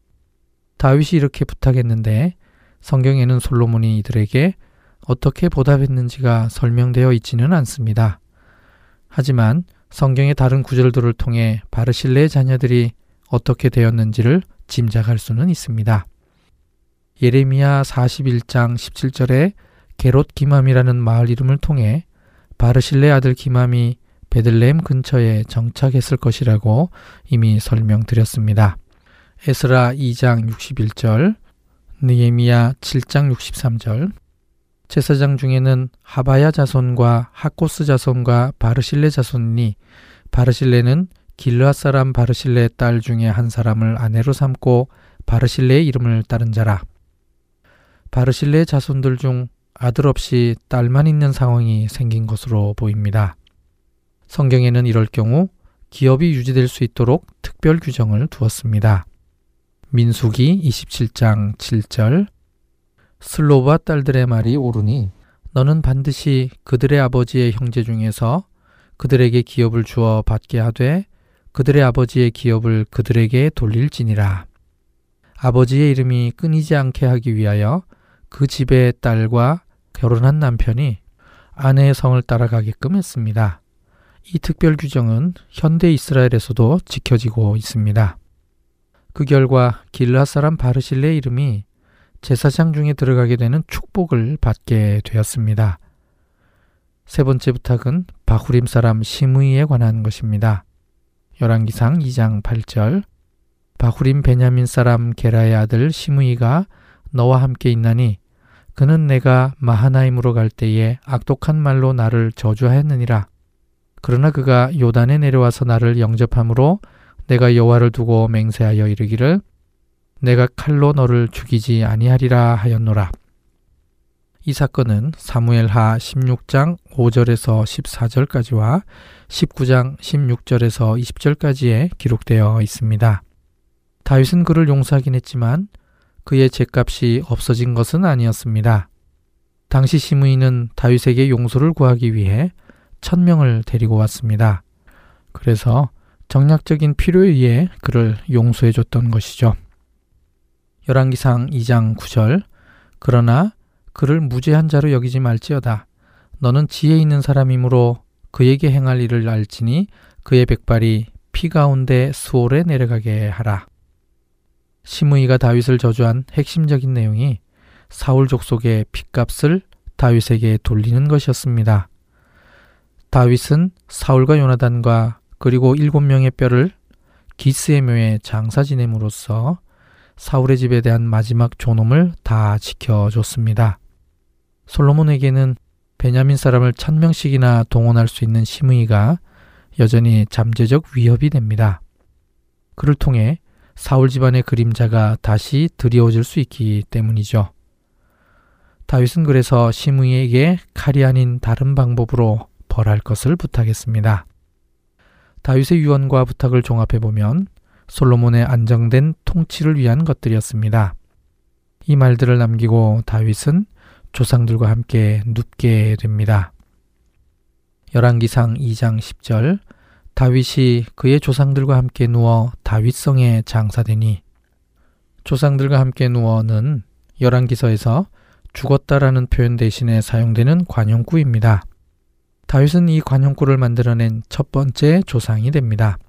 다윗이 이렇게 부탁했는데 성경에는 솔로몬이 이들에게 어떻게 보답했는지가 설명되어 있지는 않습니다. 하지만 성경의 다른 구절들을 통해 바르실레의 자녀들이 어떻게 되었는지를 짐작할 수는 있습니다. 예레미야 사십일 장 십칠 절에 게롯 기맘이라는 마을 이름을 통해 바르실레 아들 기맘이 베들레헴 근처에 정착했을 것이라고 이미 설명드렸습니다. 에스라 이 장 육십일 절, 느헤미야 칠 장 육십삼 절 제사장 중에는 하바야 자손과 하코스 자손과 바르실레 자손이니 바르실레는 길르앗 사람 바르실레의 딸 중에 한 사람을 아내로 삼고 바르실레의 이름을 따른 자라. 바르실레의 자손들 중 아들 없이 딸만 있는 상황이 생긴 것으로 보입니다. 성경에는 이럴 경우 기업이 유지될 수 있도록 특별 규정을 두었습니다. 민수기 이십칠 장 칠 절 슬로바 딸들의 말이 옳으니 너는 반드시 그들의 아버지의 형제 중에서 그들에게 기업을 주어 받게 하되 그들의 아버지의 기업을 그들에게 돌릴지니라. 아버지의 이름이 끊이지 않게 하기 위하여 그 집의 딸과 결혼한 남편이 아내의 성을 따라가게끔 했습니다. 이 특별 규정은 현대 이스라엘에서도 지켜지고 있습니다. 그 결과 길르앗 사람 바르실레의 이름이 제사장 중에 들어가게 되는 축복을 받게 되었습니다. 세 번째 부탁은 바후림 사람 시므이에 관한 것입니다. 열왕기상 이 장 팔 절 바후림 베냐민 사람 게라의 아들 시므이가 너와 함께 있나니 그는 내가 마하나임으로 갈 때에 악독한 말로 나를 저주하였느니라. 그러나 그가 요단에 내려와서 나를 영접함으로 내가 여호와를 두고 맹세하여 이르기를 내가 칼로 너를 죽이지 아니하리라 하였노라. 이 사건은 사무엘하 십육 장 오 절에서 십사 절까지와 십구 장 십육 절에서 이십 절까지에 기록되어 있습니다. 다윗은 그를 용서하긴 했지만 그의 죗값이 없어진 것은 아니었습니다. 당시 시므이는 다윗에게 용서를 구하기 위해 천명을 데리고 왔습니다. 그래서 정략적인 필요에 의해 그를 용서해 줬던 것이죠. 열왕기상 이 장 구 절 그러나 그를 무죄한 자로 여기지 말지어다. 너는 지혜 있는 사람이므로 그에게 행할 일을 알지니 그의 백발이 피 가운데 스올에 내려가게 하라. 시므이가 다윗을 저주한 핵심적인 내용이 사울 족속의 핏값을 다윗에게 돌리는 것이었습니다. 다윗은 사울과 요나단과 그리고 일곱 명의 뼈를 기스의 묘에 장사 지냄으로써 사울의 집에 대한 마지막 존엄을 다 지켜줬습니다. 솔로몬에게는 베냐민 사람을 천 명씩이나 동원할 수 있는 시므이가 여전히 잠재적 위협이 됩니다. 그를 통해 사울 집안의 그림자가 다시 드리워질 수 있기 때문이죠. 다윗은 그래서 시므이에게 칼이 아닌 다른 방법으로 벌할 것을 부탁했습니다. 다윗의 유언과 부탁을 종합해보면 솔로몬의 안정된 통치를 위한 것들이었습니다. 이 말들을 남기고 다윗은 조상들과 함께 눕게 됩니다. 열왕기상 이 장 십 절 다윗이 그의 조상들과 함께 누워 다윗성에 장사되니 조상들과 함께 누워는 열왕기서에서 죽었다라는 표현 대신에 사용되는 관용구입니다. 다윗은 이 관용구를 만들어낸 첫 번째 조상이 됩니다.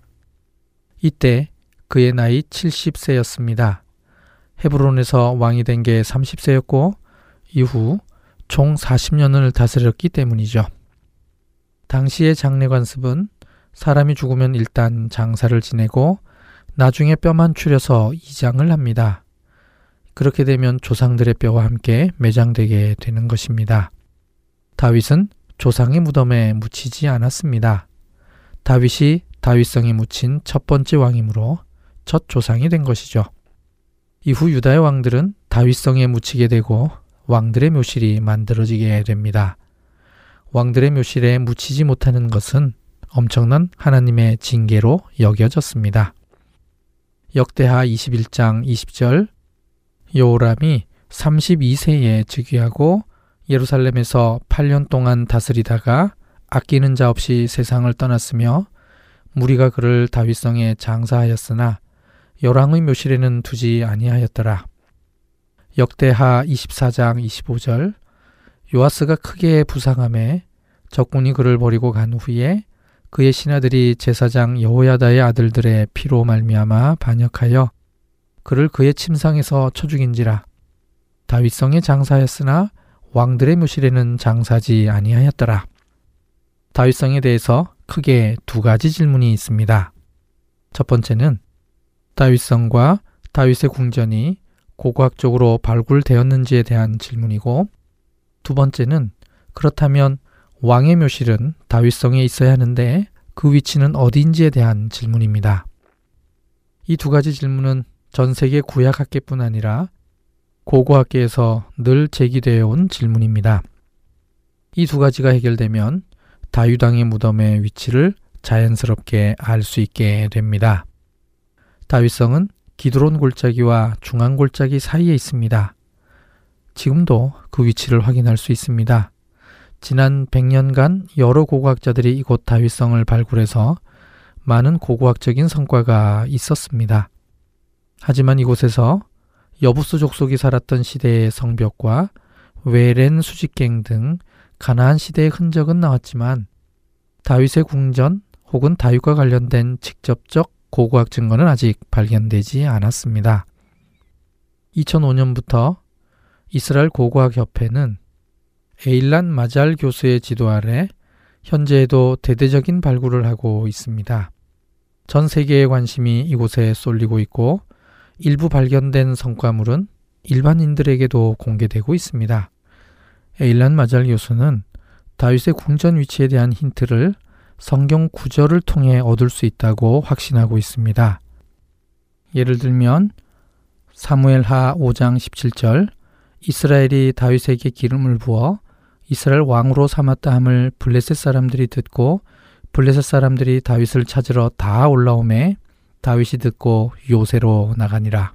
이때 그의 나이 칠십 세였습니다. 헤브론에서 왕이 된 게 삼십 세였고 이후 총 사십 년을 다스렸기 때문이죠. 당시의 장례관습은 사람이 죽으면 일단 장사를 지내고 나중에 뼈만 추려서 이장을 합니다. 그렇게 되면 조상들의 뼈와 함께 매장되게 되는 것입니다. 다윗은 조상의 무덤에 묻히지 않았습니다. 다윗이 다윗성에 묻힌 첫 번째 왕이므로 첫 조상이 된 것이죠. 이후 유다의 왕들은 다윗성에 묻히게 되고 왕들의 묘실이 만들어지게 됩니다. 왕들의 묘실에 묻히지 못하는 것은 엄청난 하나님의 징계로 여겨졌습니다. 역대하 이십일 장 이십 절 여호람이 삼십이 세에 즉위하고 예루살렘에서 팔 년 동안 다스리다가 아끼는 자 없이 세상을 떠났으며 무리가 그를 다윗성에 장사하였으나 열왕의 묘실에는 두지 아니하였더라. 역대하 이십사 장 이십오 절 요아스가 크게 부상함에 적군이 그를 버리고 간 후에 그의 신하들이 제사장 여호야다의 아들들의 피로 말미암아 반역하여 그를 그의 침상에서 쳐 죽인지라. 다윗성에 장사였으나 왕들의 묘실에는 장사지 아니하였더라. 다윗성에 대해서 크게 두 가지 질문이 있습니다. 첫 번째는 다윗성과 다윗의 궁전이 고고학적으로 발굴되었는지에 대한 질문이고, 두 번째는 그렇다면 왕의 묘실은 다윗성에 있어야 하는데 그 위치는 어디인지에 대한 질문입니다. 이 두 가지 질문은 전 세계 구약학계뿐 아니라 고고학계에서 늘 제기되어 온 질문입니다. 이 두 가지가 해결되면 다윗왕의 무덤의 위치를 자연스럽게 알 수 있게 됩니다. 다윗성은 기드론 골짜기와 중앙 골짜기 사이에 있습니다. 지금도 그 위치를 확인할 수 있습니다. 지난 백 년간 여러 고고학자들이 이곳 다윗성을 발굴해서 많은 고고학적인 성과가 있었습니다. 하지만 이곳에서 여부스 족속이 살았던 시대의 성벽과 외렌 수직갱 등 가나안 시대의 흔적은 나왔지만 다윗의 궁전 혹은 다윗과 관련된 직접적 고고학 증거는 아직 발견되지 않았습니다. 이천오 년부터 이스라엘 고고학협회는 에일란 마잘 교수의 지도 아래 현재에도 대대적인 발굴을 하고 있습니다. 전 세계의 관심이 이곳에 쏠리고 있고 일부 발견된 성과물은 일반인들에게도 공개되고 있습니다. 에일란 마잘 교수는 다윗의 궁전 위치에 대한 힌트를 성경 구절을 통해 얻을 수 있다고 확신하고 있습니다. 예를 들면 사무엘하 오 장 십칠 절 이스라엘이 다윗에게 기름을 부어 이스라엘 왕으로 삼았다함을 블레셋 사람들이 듣고 블레셋 사람들이 다윗을 찾으러 다 올라오매 다윗이 듣고 요새로 나가니라.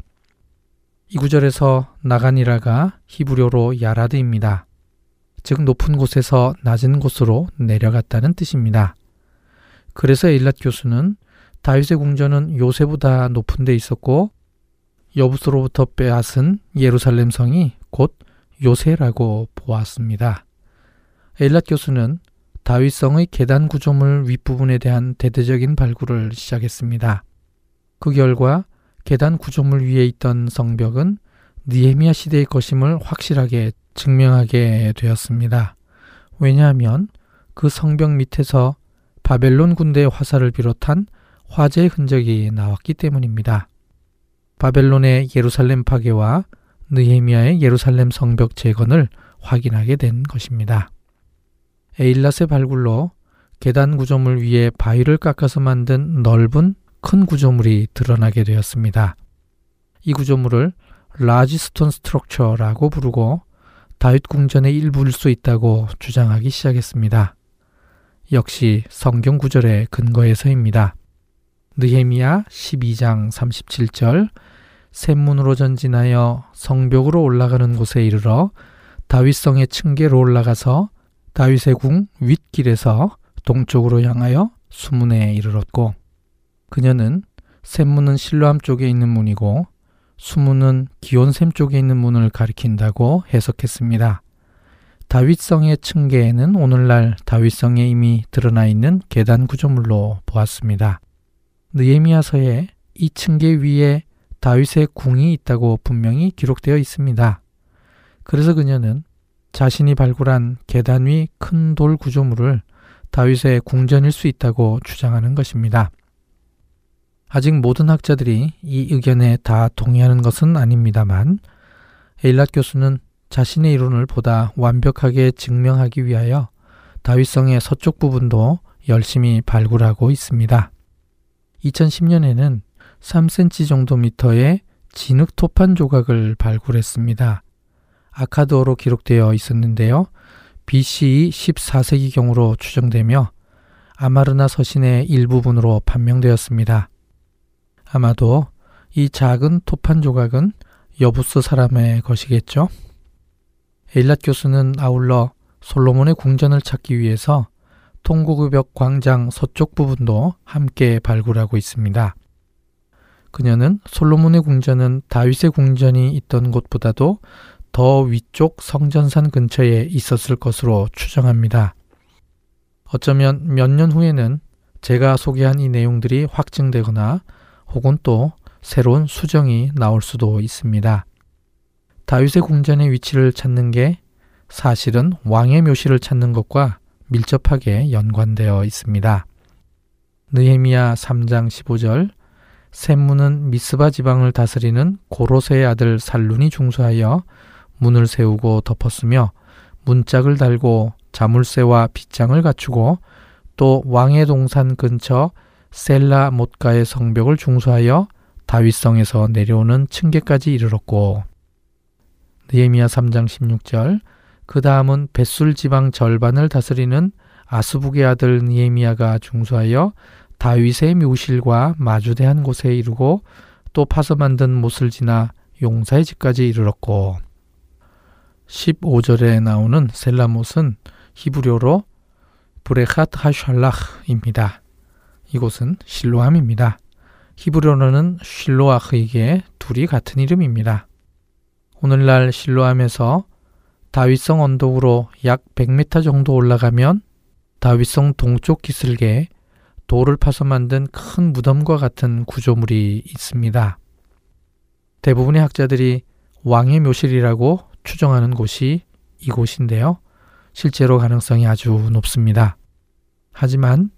이 구절에서 나가니라가 히브리어로 야라드입니다. 즉 높은 곳에서 낮은 곳으로 내려갔다는 뜻입니다. 그래서 에일랏 교수는 다윗의 궁전은 요새보다 높은 데 있었고 여부스로부터 빼앗은 예루살렘 성이 곧 요새라고 보았습니다. 에일랏 교수는 다윗성의 계단 구조물 윗부분에 대한 대대적인 발굴을 시작했습니다. 그 결과 계단 구조물 위에 있던 성벽은 느헤미야 시대의 것임을 확실하게 증명하게 되었습니다. 왜냐하면 그 성벽 밑에서 바벨론 군대의 화살을 비롯한 화재의 흔적이 나왔기 때문입니다. 바벨론의 예루살렘 파괴와 느헤미야의 예루살렘 성벽 재건을 확인하게 된 것입니다. 에일랏의 발굴로 계단 구조물 위에 바위를 깎아서 만든 넓은 큰 구조물이 드러나게 되었습니다. 이 구조물을 라지 스톤 스트럭처라고 부르고 다윗 궁전의 일부일 수 있다고 주장하기 시작했습니다. 역시 성경 구절의 근거에서입니다. 느헤미야 십이 장 삼십칠 절 샘문으로 전진하여 성벽으로 올라가는 곳에 이르러 다윗성의 층계로 올라가서 다윗의 궁 윗길에서 동쪽으로 향하여 수문에 이르렀고 그녀는 샘문은 실로암 쪽에 있는 문이고 수문은 기온샘 쪽에 있는 문을 가리킨다고 해석했습니다. 다윗성의 층계에는 오늘날 다윗성에 이미 드러나 있는 계단 구조물로 보았습니다. 느헤미야서에 이 층계 위에 다윗의 궁이 있다고 분명히 기록되어 있습니다. 그래서 그녀는 자신이 발굴한 계단 위 큰 돌 구조물을 다윗의 궁전일 수 있다고 주장하는 것입니다. 아직 모든 학자들이 이 의견에 다 동의하는 것은 아닙니다만 에일랏 교수는 자신의 이론을 보다 완벽하게 증명하기 위하여 다윗성의 서쪽 부분도 열심히 발굴하고 있습니다. 이천십 년에는 삼 센티미터 정도 미터의 진흙 토판 조각을 발굴했습니다. 아카드어로 기록되어 있었는데요. 비씨이 십사 세기경으로 추정되며 아마르나 서신의 일부분으로 판명되었습니다. 아마도 이 작은 토판 조각은 여부스 사람의 것이겠죠? 에일랏 교수는 아울러 솔로몬의 궁전을 찾기 위해서 통고구벽 광장 서쪽 부분도 함께 발굴하고 있습니다. 그녀는 솔로몬의 궁전은 다윗의 궁전이 있던 곳보다도 더 위쪽 성전산 근처에 있었을 것으로 추정합니다. 어쩌면 몇 년 후에는 제가 소개한 이 내용들이 확증되거나 혹은 또 새로운 수정이 나올 수도 있습니다. 다윗의 궁전의 위치를 찾는 게 사실은 왕의 묘실을 찾는 것과 밀접하게 연관되어 있습니다. 느헤미야 삼 장 십오 절 샘문은 미스바 지방을 다스리는 고로세의 아들 살룬이 중수하여 문을 세우고 덮었으며 문짝을 달고 자물쇠와 빗장을 갖추고 또 왕의 동산 근처 셀라 못가의 성벽을 중수하여 다윗성에서 내려오는 층계까지 이르렀고 느헤미야 삼 장 십육 절 그 다음은 벳술 지방 절반을 다스리는 아스북의 아들 느헤미야가 중수하여 다윗의 묘실과 마주대한 곳에 이르고 또 파서 만든 못을 지나 용사의 집까지 이르렀고 십오 절에 나오는 셀라못은 히브리어로 브레핫 하샬라흐입니다. 이곳은 실로암입니다. 히브리어로는 실로아흐이기에 둘이 같은 이름입니다. 오늘날 실로암에서 다윗성 언덕으로 약 백 미터 정도 올라가면 다윗성 동쪽 기슭에 돌을 파서 만든 큰 무덤과 같은 구조물이 있습니다. 대부분의 학자들이 왕의 묘실이라고 추정하는 곳이 이곳인데요. 실제로 가능성이 아주 높습니다. 하지만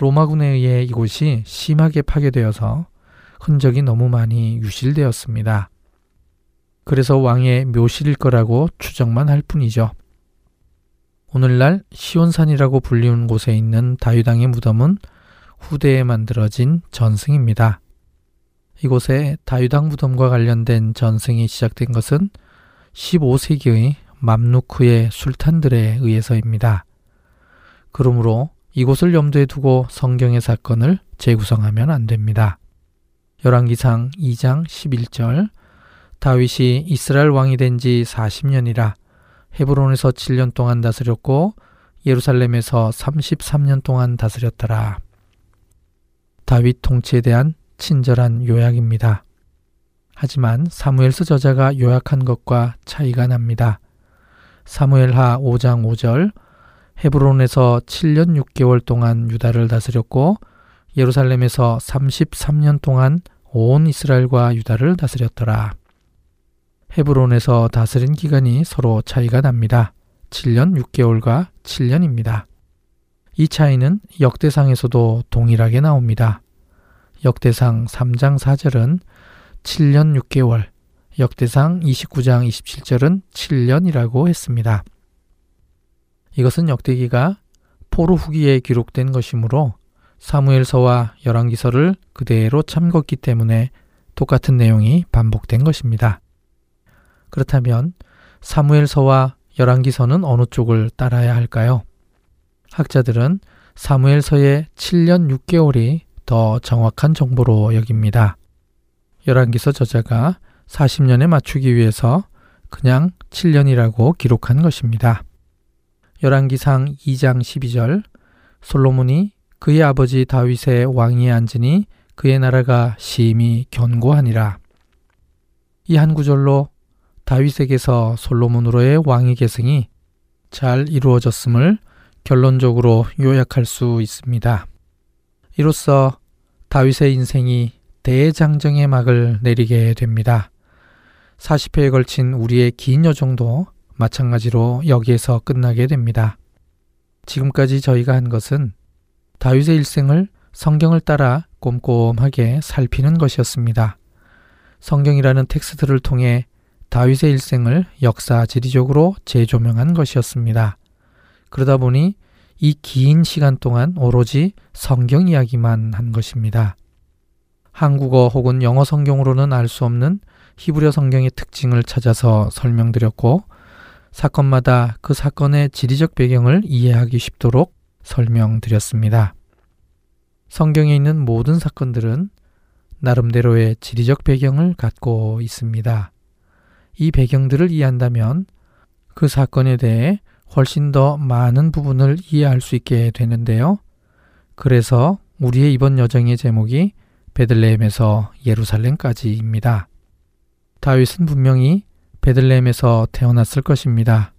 로마군에 의해 이곳이 심하게 파괴되어서 흔적이 너무 많이 유실되었습니다. 그래서 왕의 묘실일 거라고 추정만 할 뿐이죠. 오늘날 시온산이라고 불리는 곳에 있는 다윗왕의 무덤은 후대에 만들어진 전승입니다. 이곳에 다윗왕 무덤과 관련된 전승이 시작된 것은 십오 세기의 맘루크의 술탄들에 의해서입니다. 그러므로 이곳을 염두에 두고 성경의 사건을 재구성하면 안 됩니다. 열왕기상 이 장 십일 절 다윗이 이스라엘 왕이 된 지 사십 년이라 헤브론에서 칠 년 동안 다스렸고 예루살렘에서 삼십삼 년 동안 다스렸더라. 다윗 통치에 대한 친절한 요약입니다. 하지만 사무엘서 저자가 요약한 것과 차이가 납니다. 사무엘하 오 장 오 절, 헤브론에서 칠 년 육 개월 동안 유다를 다스렸고 예루살렘에서 삼십삼 년 동안 온 이스라엘과 유다를 다스렸더라. 헤브론에서 다스린 기간이 서로 차이가 납니다. 칠 년 육 개월과 칠 년입니다. 이 차이는 역대상에서도 동일하게 나옵니다. 역대상 삼 장 사 절은 칠 년 육 개월, 역대상 이십구 장 이십칠 절은 칠 년이라고 했습니다. 이것은 역대기가 포로 후기에 기록된 것이므로 사무엘서와 열왕기서를 그대로 참걷기 때문에 똑같은 내용이 반복된 것입니다. 그렇다면 사무엘서와 열왕기서는 어느 쪽을 따라야 할까요? 학자들은 사무엘서의 칠 년 육 개월이 더 정확한 정보로 여깁니다. 열왕기서 저자가 사십 년에 맞추기 위해서 그냥 칠 년이라고 기록한 것입니다. 열왕기상 이 장 십이 절, 솔로몬이 그의 아버지 다윗의 왕위에 앉으니 그의 나라가 심히 견고하니라. 이 한 구절로 다윗에게서 솔로몬으로의 왕위 계승이 잘 이루어졌음을 결론적으로 요약할 수 있습니다. 이로써 다윗의 인생이 대장정의 막을 내리게 됩니다. 사십 회에 걸친 우리의 긴 여정도 마찬가지로 여기에서 끝나게 됩니다. 지금까지 저희가 한 것은 다윗의 일생을 성경을 따라 꼼꼼하게 살피는 것이었습니다. 성경이라는 텍스트를 통해 다윗의 일생을 역사 지리적으로 재조명한 것이었습니다. 그러다 보니 이 긴 시간 동안 오로지 성경 이야기만 한 것입니다. 한국어 혹은 영어 성경으로는 알 수 없는 히브리어 성경의 특징을 찾아서 설명드렸고, 사건마다 그 사건의 지리적 배경을 이해하기 쉽도록 설명드렸습니다. 성경에 있는 모든 사건들은 나름대로의 지리적 배경을 갖고 있습니다. 이 배경들을 이해한다면 그 사건에 대해 훨씬 더 많은 부분을 이해할 수 있게 되는데요. 그래서 우리의 이번 여정의 제목이 베들레헴에서 예루살렘까지입니다. 다윗은 분명히 베들레헴에서 태어났을 것입니다.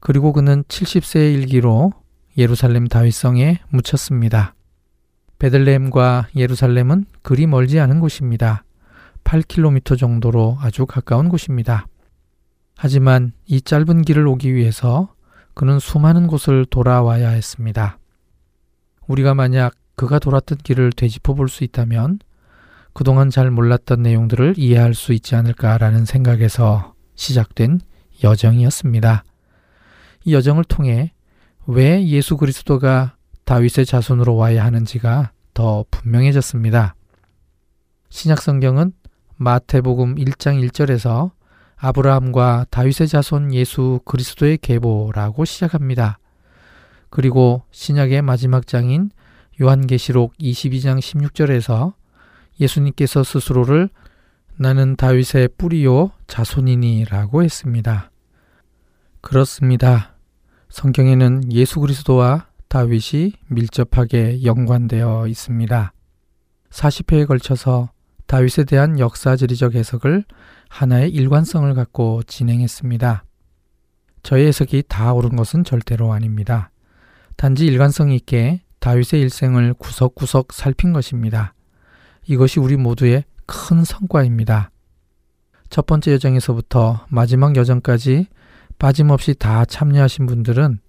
그리고 그는 칠십 세의 일기로 예루살렘 다윗성에 묻혔습니다. 베들레헴과 예루살렘은 그리 멀지 않은 곳입니다. 팔 킬로미터 정도로 아주 가까운 곳입니다. 하지만 이 짧은 길을 오기 위해서 그는 수많은 곳을 돌아와야 했습니다. 우리가 만약 그가 돌았던 길을 되짚어 볼 수 있다면 그동안 잘 몰랐던 내용들을 이해할 수 있지 않을까라는 생각에서 시작된 여정이었습니다. 이 여정을 통해 왜 예수 그리스도가 다윗의 자손으로 와야 하는지가 더 분명해졌습니다. 신약 성경은 마태복음 일 장 일 절에서 아브라함과 다윗의 자손 예수 그리스도의 계보라고 시작합니다. 그리고 신약의 마지막 장인 요한계시록 이십이 장 십육 절에서 예수님께서 스스로를 나는 다윗의 뿌리요 자손이니라고 했습니다. 그렇습니다. 성경에는 예수 그리스도와 다윗이 밀접하게 연관되어 있습니다. 사십 회에 걸쳐서 다윗에 대한 역사지리적 해석을 하나의 일관성을 갖고 진행했습니다. 저의 해석이 다 옳은 것은 절대로 아닙니다. 단지 일관성 있게 다윗의 일생을 구석구석 살핀 것입니다. 이것이 우리 모두의 큰 성과입니다. 첫 번째 여정에서부터 마지막 여정까지 빠짐없이 다 참여하신 분들은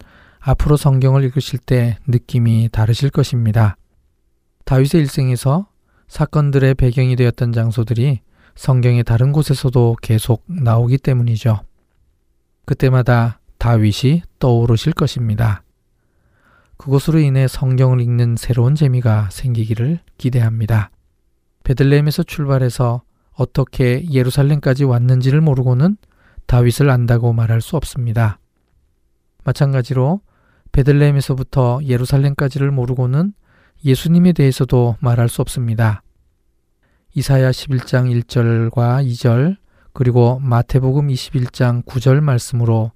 앞으로 성경을 읽으실 때 느낌이 다르실 것입니다. 다윗의 일생에서 사건들의 배경이 되었던 장소들이 성경의 다른 곳에서도 계속 나오기 때문이죠. 그때마다 다윗이 떠오르실 것입니다. 그것으로 인해 성경을 읽는 새로운 재미가 생기기를 기대합니다. 베들레헴에서 출발해서 어떻게 예루살렘까지 왔는지를 모르고는 다윗을 안다고 말할 수 없습니다. 마찬가지로 베들레헴에서부터 예루살렘까지를 모르고는 예수님에 대해서도 말할 수 없습니다. 이사야 십일 장 일 절과 이 절, 그리고 마태복음 이십일 장 구 절 말씀으로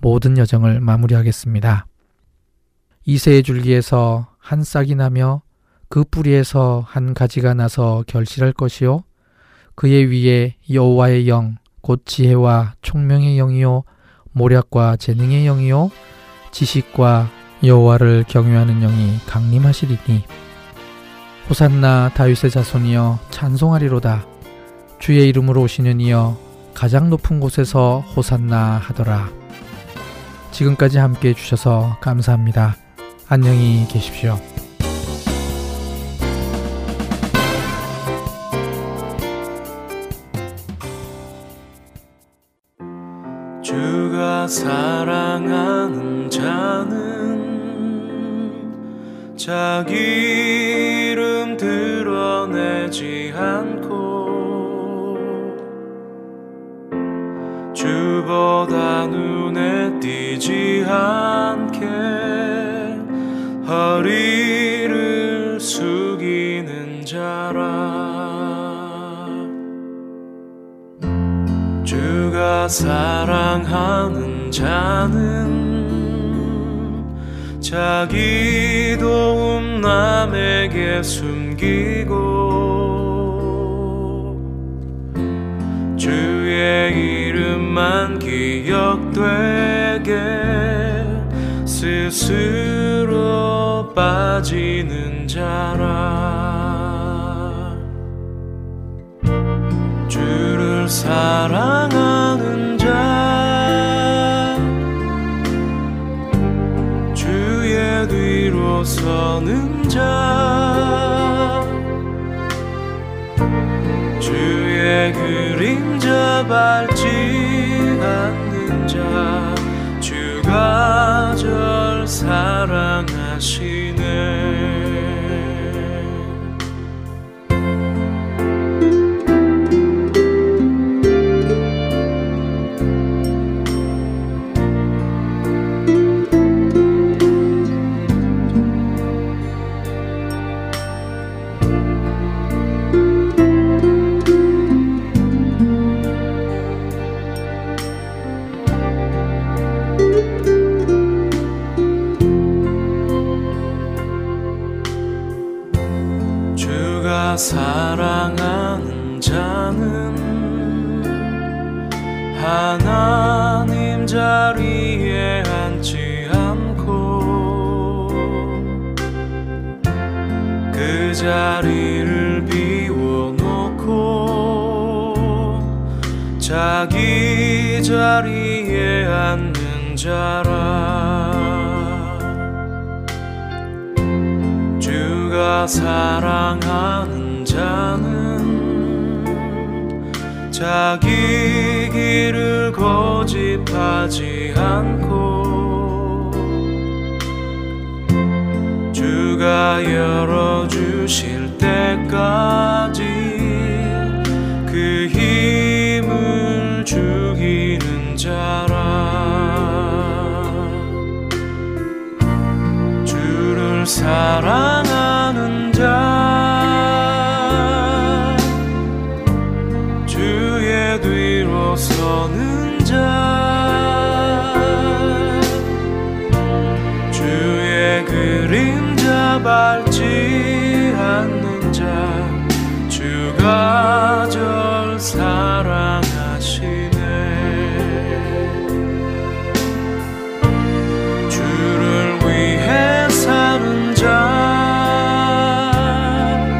모든 여정을 마무리하겠습니다. 이 세의 줄기에서 한 싹이 나며 그 뿌리에서 한 가지가 나서 결실할 것이요 그의 위에 여호와의 영 곧 지혜와 총명의 영이요 모략과 재능의 영이요 지식과 여호와를 경외하는 영이 강림하시리니 호산나 다윗의 자손이여 찬송하리로다 주의 이름으로 오시는 이여 가장 높은 곳에서 호산나 하더라. 지금까지 함께 해주셔서 감사합니다. 안녕히 계십시오. 주가 사랑하는 자는 자기 이름 드러내지 않고 주보다 눈에 띄지 않게 허리를 숙이는 자라 주가 사랑하는 자는 자기 도움 남에게 숨기고 주의 이름만 기억되게 스스로 빠지는 자라 주를 사랑하는 자 주의 뒤로 서는 자 주의 그림자 밟지 않는 자 주가 절 사랑하시네 사랑하는 자는 하나님 자리에 앉지 않고 그 자리를 비워놓고 자기 자리에 앉는 자라 주가 사랑하는 자는 자기 길을 고집하지 않고 주가 열어주실 때까지 그 힘을 죽이는 자라 주를 사랑하는 자 서는 자 주의 그림자 밟지 않는 자 주가 절 사랑하시네 주를 위해 사는 자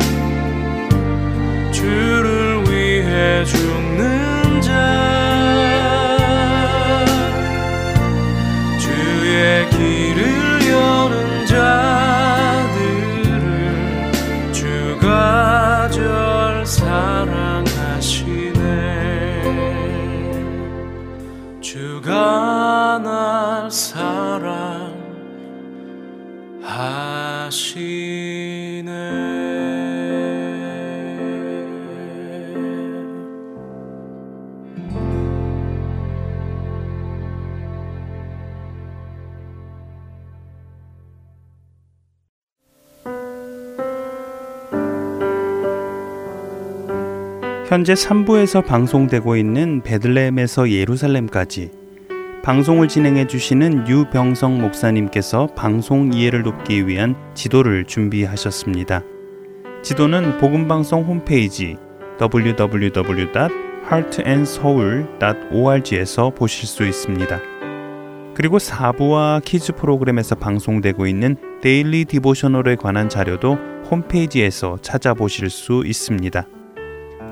주를 위해 죽는 자 현재 삼 부에서 방송되고 있는 베들레헴에서 예루살렘까지 방송을 진행해 주시는 유병성 목사님께서 방송 이해를 돕기 위한 지도를 준비하셨습니다. 지도는 복음방송 홈페이지 더블유 더블유 더블유 닷 하트앤소울 닷 오알지에서 보실 수 있습니다. 그리고 사부와 키즈 프로그램에서 방송되고 있는 데일리 디보셔널에 관한 자료도 홈페이지에서 찾아보실 수 있습니다.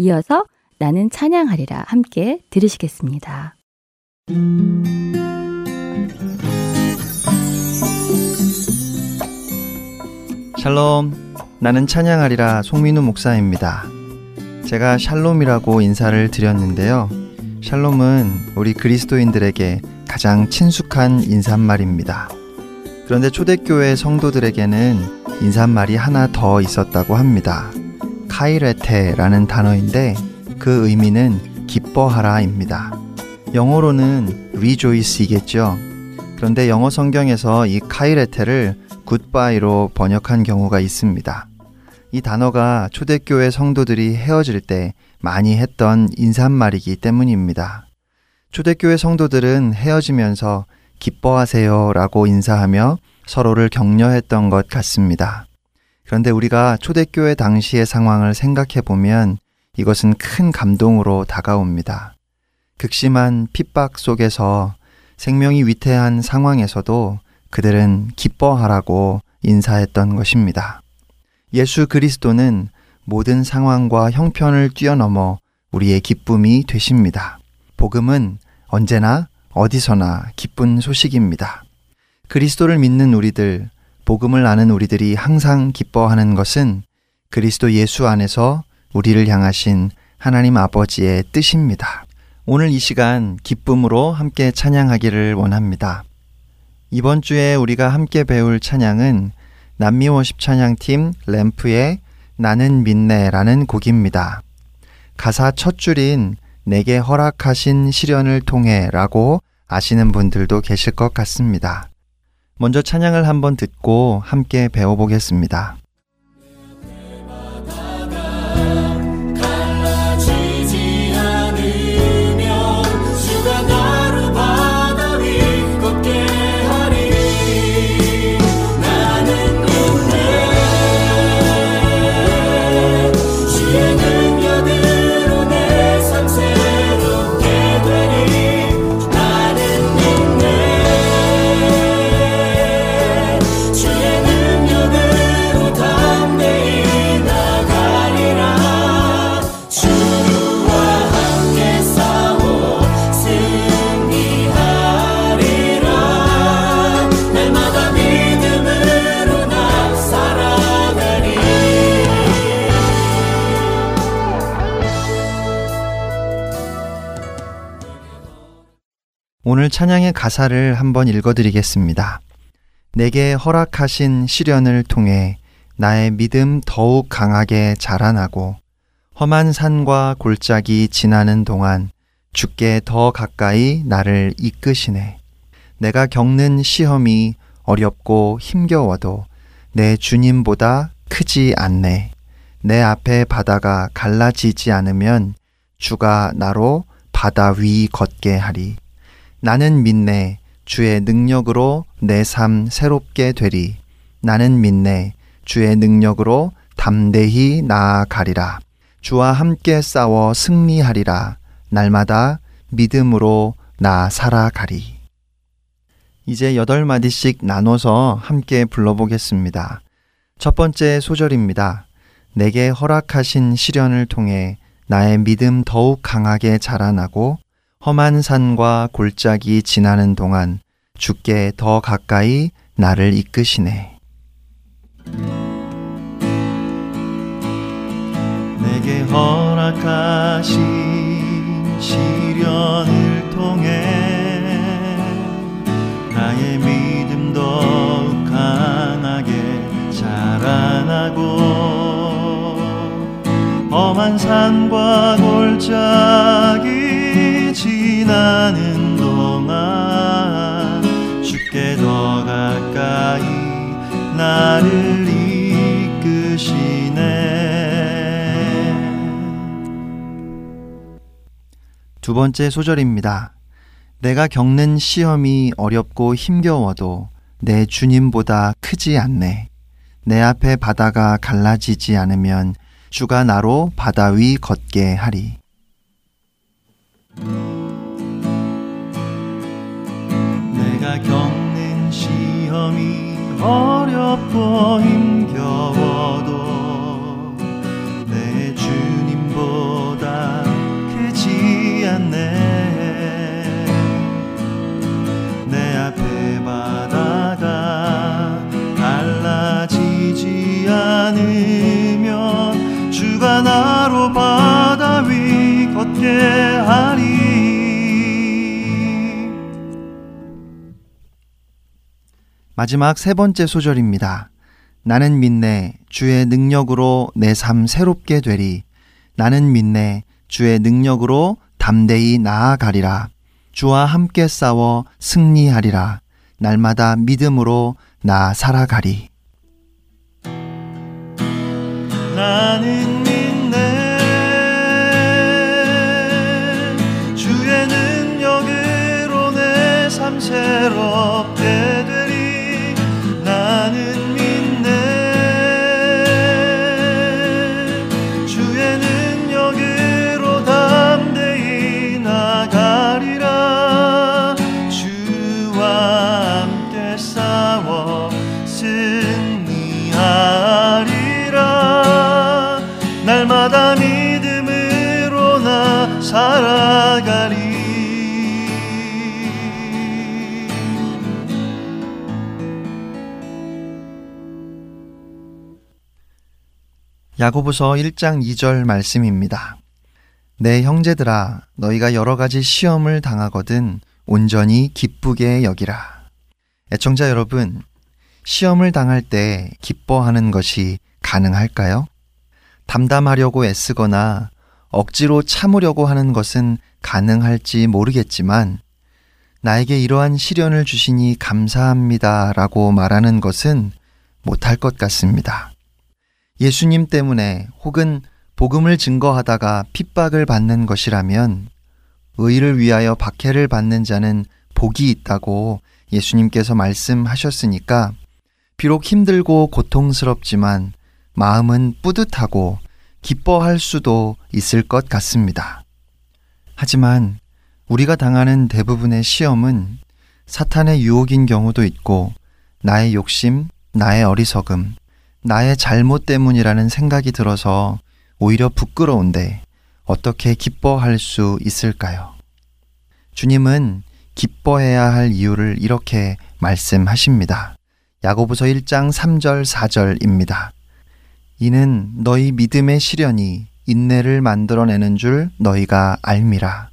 이어서 나는 찬양하리라 함께 들으시겠습니다. 샬롬, 나는 찬양하리라 송민우 목사입니다. 제가 샬롬이라고 인사를 드렸는데요. 샬롬은 우리 그리스도인들에게 가장 친숙한 인사말입니다. 그런데 초대교회 성도들에게는 인사말이 하나 더 있었다고 합니다. 카이레테라는 단어인데 그 의미는 기뻐하라입니다. 영어로는 rejoice이겠죠. 그런데 영어 성경에서 이 카이레테를 goodbye로 번역한 경우가 있습니다. 이 단어가 초대교회 성도들이 헤어질 때 많이 했던 인사말이기 때문입니다. 초대교회 성도들은 헤어지면서 기뻐하세요라고 인사하며 서로를 격려했던 것 같습니다. 그런데 우리가 초대교회 당시의 상황을 생각해보면 이것은 큰 감동으로 다가옵니다. 극심한 핍박 속에서 생명이 위태한 상황에서도 그들은 기뻐하라고 인사했던 것입니다. 예수 그리스도는 모든 상황과 형편을 뛰어넘어 우리의 기쁨이 되십니다. 복음은 언제나 어디서나 기쁜 소식입니다. 그리스도를 믿는 우리들, 복음을 아는 우리들이 항상 기뻐하는 것은 그리스도 예수 안에서 우리를 향하신 하나님 아버지의 뜻입니다. 오늘 이 시간 기쁨으로 함께 찬양하기를 원합니다. 이번 주에 우리가 함께 배울 찬양은 남미워십 찬양팀 램프의 나는 믿네라는 곡입니다. 가사 첫 줄인 내게 허락하신 시련을 통해 라고 아시는 분들도 계실 것 같습니다. 먼저 찬양을 한번 듣고 함께 배워보겠습니다. 오늘 찬양의 가사를 한번 읽어드리겠습니다. 내게 허락하신 시련을 통해 나의 믿음 더욱 강하게 자라나고 험한 산과 골짜기 지나는 동안 주께 더 가까이 나를 이끄시네. 내가 겪는 시험이 어렵고 힘겨워도 내 주님보다 크지 않네. 내 앞에 바다가 갈라지지 않으면 주가 나로 바다 위 걷게 하리. 나는 믿네 주의 능력으로 내 삶 새롭게 되리. 나는 믿네 주의 능력으로 담대히 나아가리라. 주와 함께 싸워 승리하리라. 날마다 믿음으로 나 살아가리. 이제 여덟 마디씩 나눠서 함께 불러보겠습니다. 첫 번째 소절입니다. 내게 허락하신 시련을 통해 나의 믿음 더욱 강하게 자라나고 험한 산과 골짜기 지나는 동안 주께 더 가까이 나를 이끄시네. 내게 허락하신 시련을 통해 나의 믿음 더욱 강하게 자라나고 험한 산과 골짜기 지나는 동안 주께 더 가까이 나를 두 번째 소절입니다. 내가 겪는 시험이 어렵고 힘겨워도 내 주님보다 크지 않네. 내 앞에 바다가 갈라지지 않으면 주가 나로 바다 위 걷게 하리. 내가 겪는 시험이 어렵고 힘겨워도 내 주님보다 내 앞에 바다가 갈라지지 않으면 주가 나로 바다 위 걷게 하리. 마지막 세 번째 소절입니다. 나는 믿네 주의 능력으로 내 삶 새롭게 되리. 나는 믿네 주의 능력으로 담대히 나아가리라. 주와 함께 싸워 승리하리라. 날마다 믿음으로 나 살아가리. 나는 믿네 주의 능력으로 내 삶 새롭게 되리. 나는 살아가리. 야고보서 일 장 이 절 말씀입니다. 내 형제들아 너희가 여러 가지 시험을 당하거든 온전히 기쁘게 여기라. 애청자 여러분, 시험을 당할 때 기뻐하는 것이 가능할까요? 담담하려고 애쓰거나 억지로 참으려고 하는 것은 가능할지 모르겠지만 나에게 이러한 시련을 주시니 감사합니다 라고 말하는 것은 못할 것 같습니다. 예수님 때문에 혹은 복음을 증거하다가 핍박을 받는 것이라면 의를 위하여 박해를 받는 자는 복이 있다고 예수님께서 말씀하셨으니까 비록 힘들고 고통스럽지만 마음은 뿌듯하고 기뻐할 수도 있을 것 같습니다. 하지만 우리가 당하는 대부분의 시험은 사탄의 유혹인 경우도 있고 나의 욕심, 나의 어리석음, 나의 잘못 때문이라는 생각이 들어서 오히려 부끄러운데 어떻게 기뻐할 수 있을까요? 주님은 기뻐해야 할 이유를 이렇게 말씀하십니다. 야고보서 일 장 삼 절 사 절입니다. 이는 너희 믿음의 시련이 인내를 만들어내는 줄 너희가 알미라.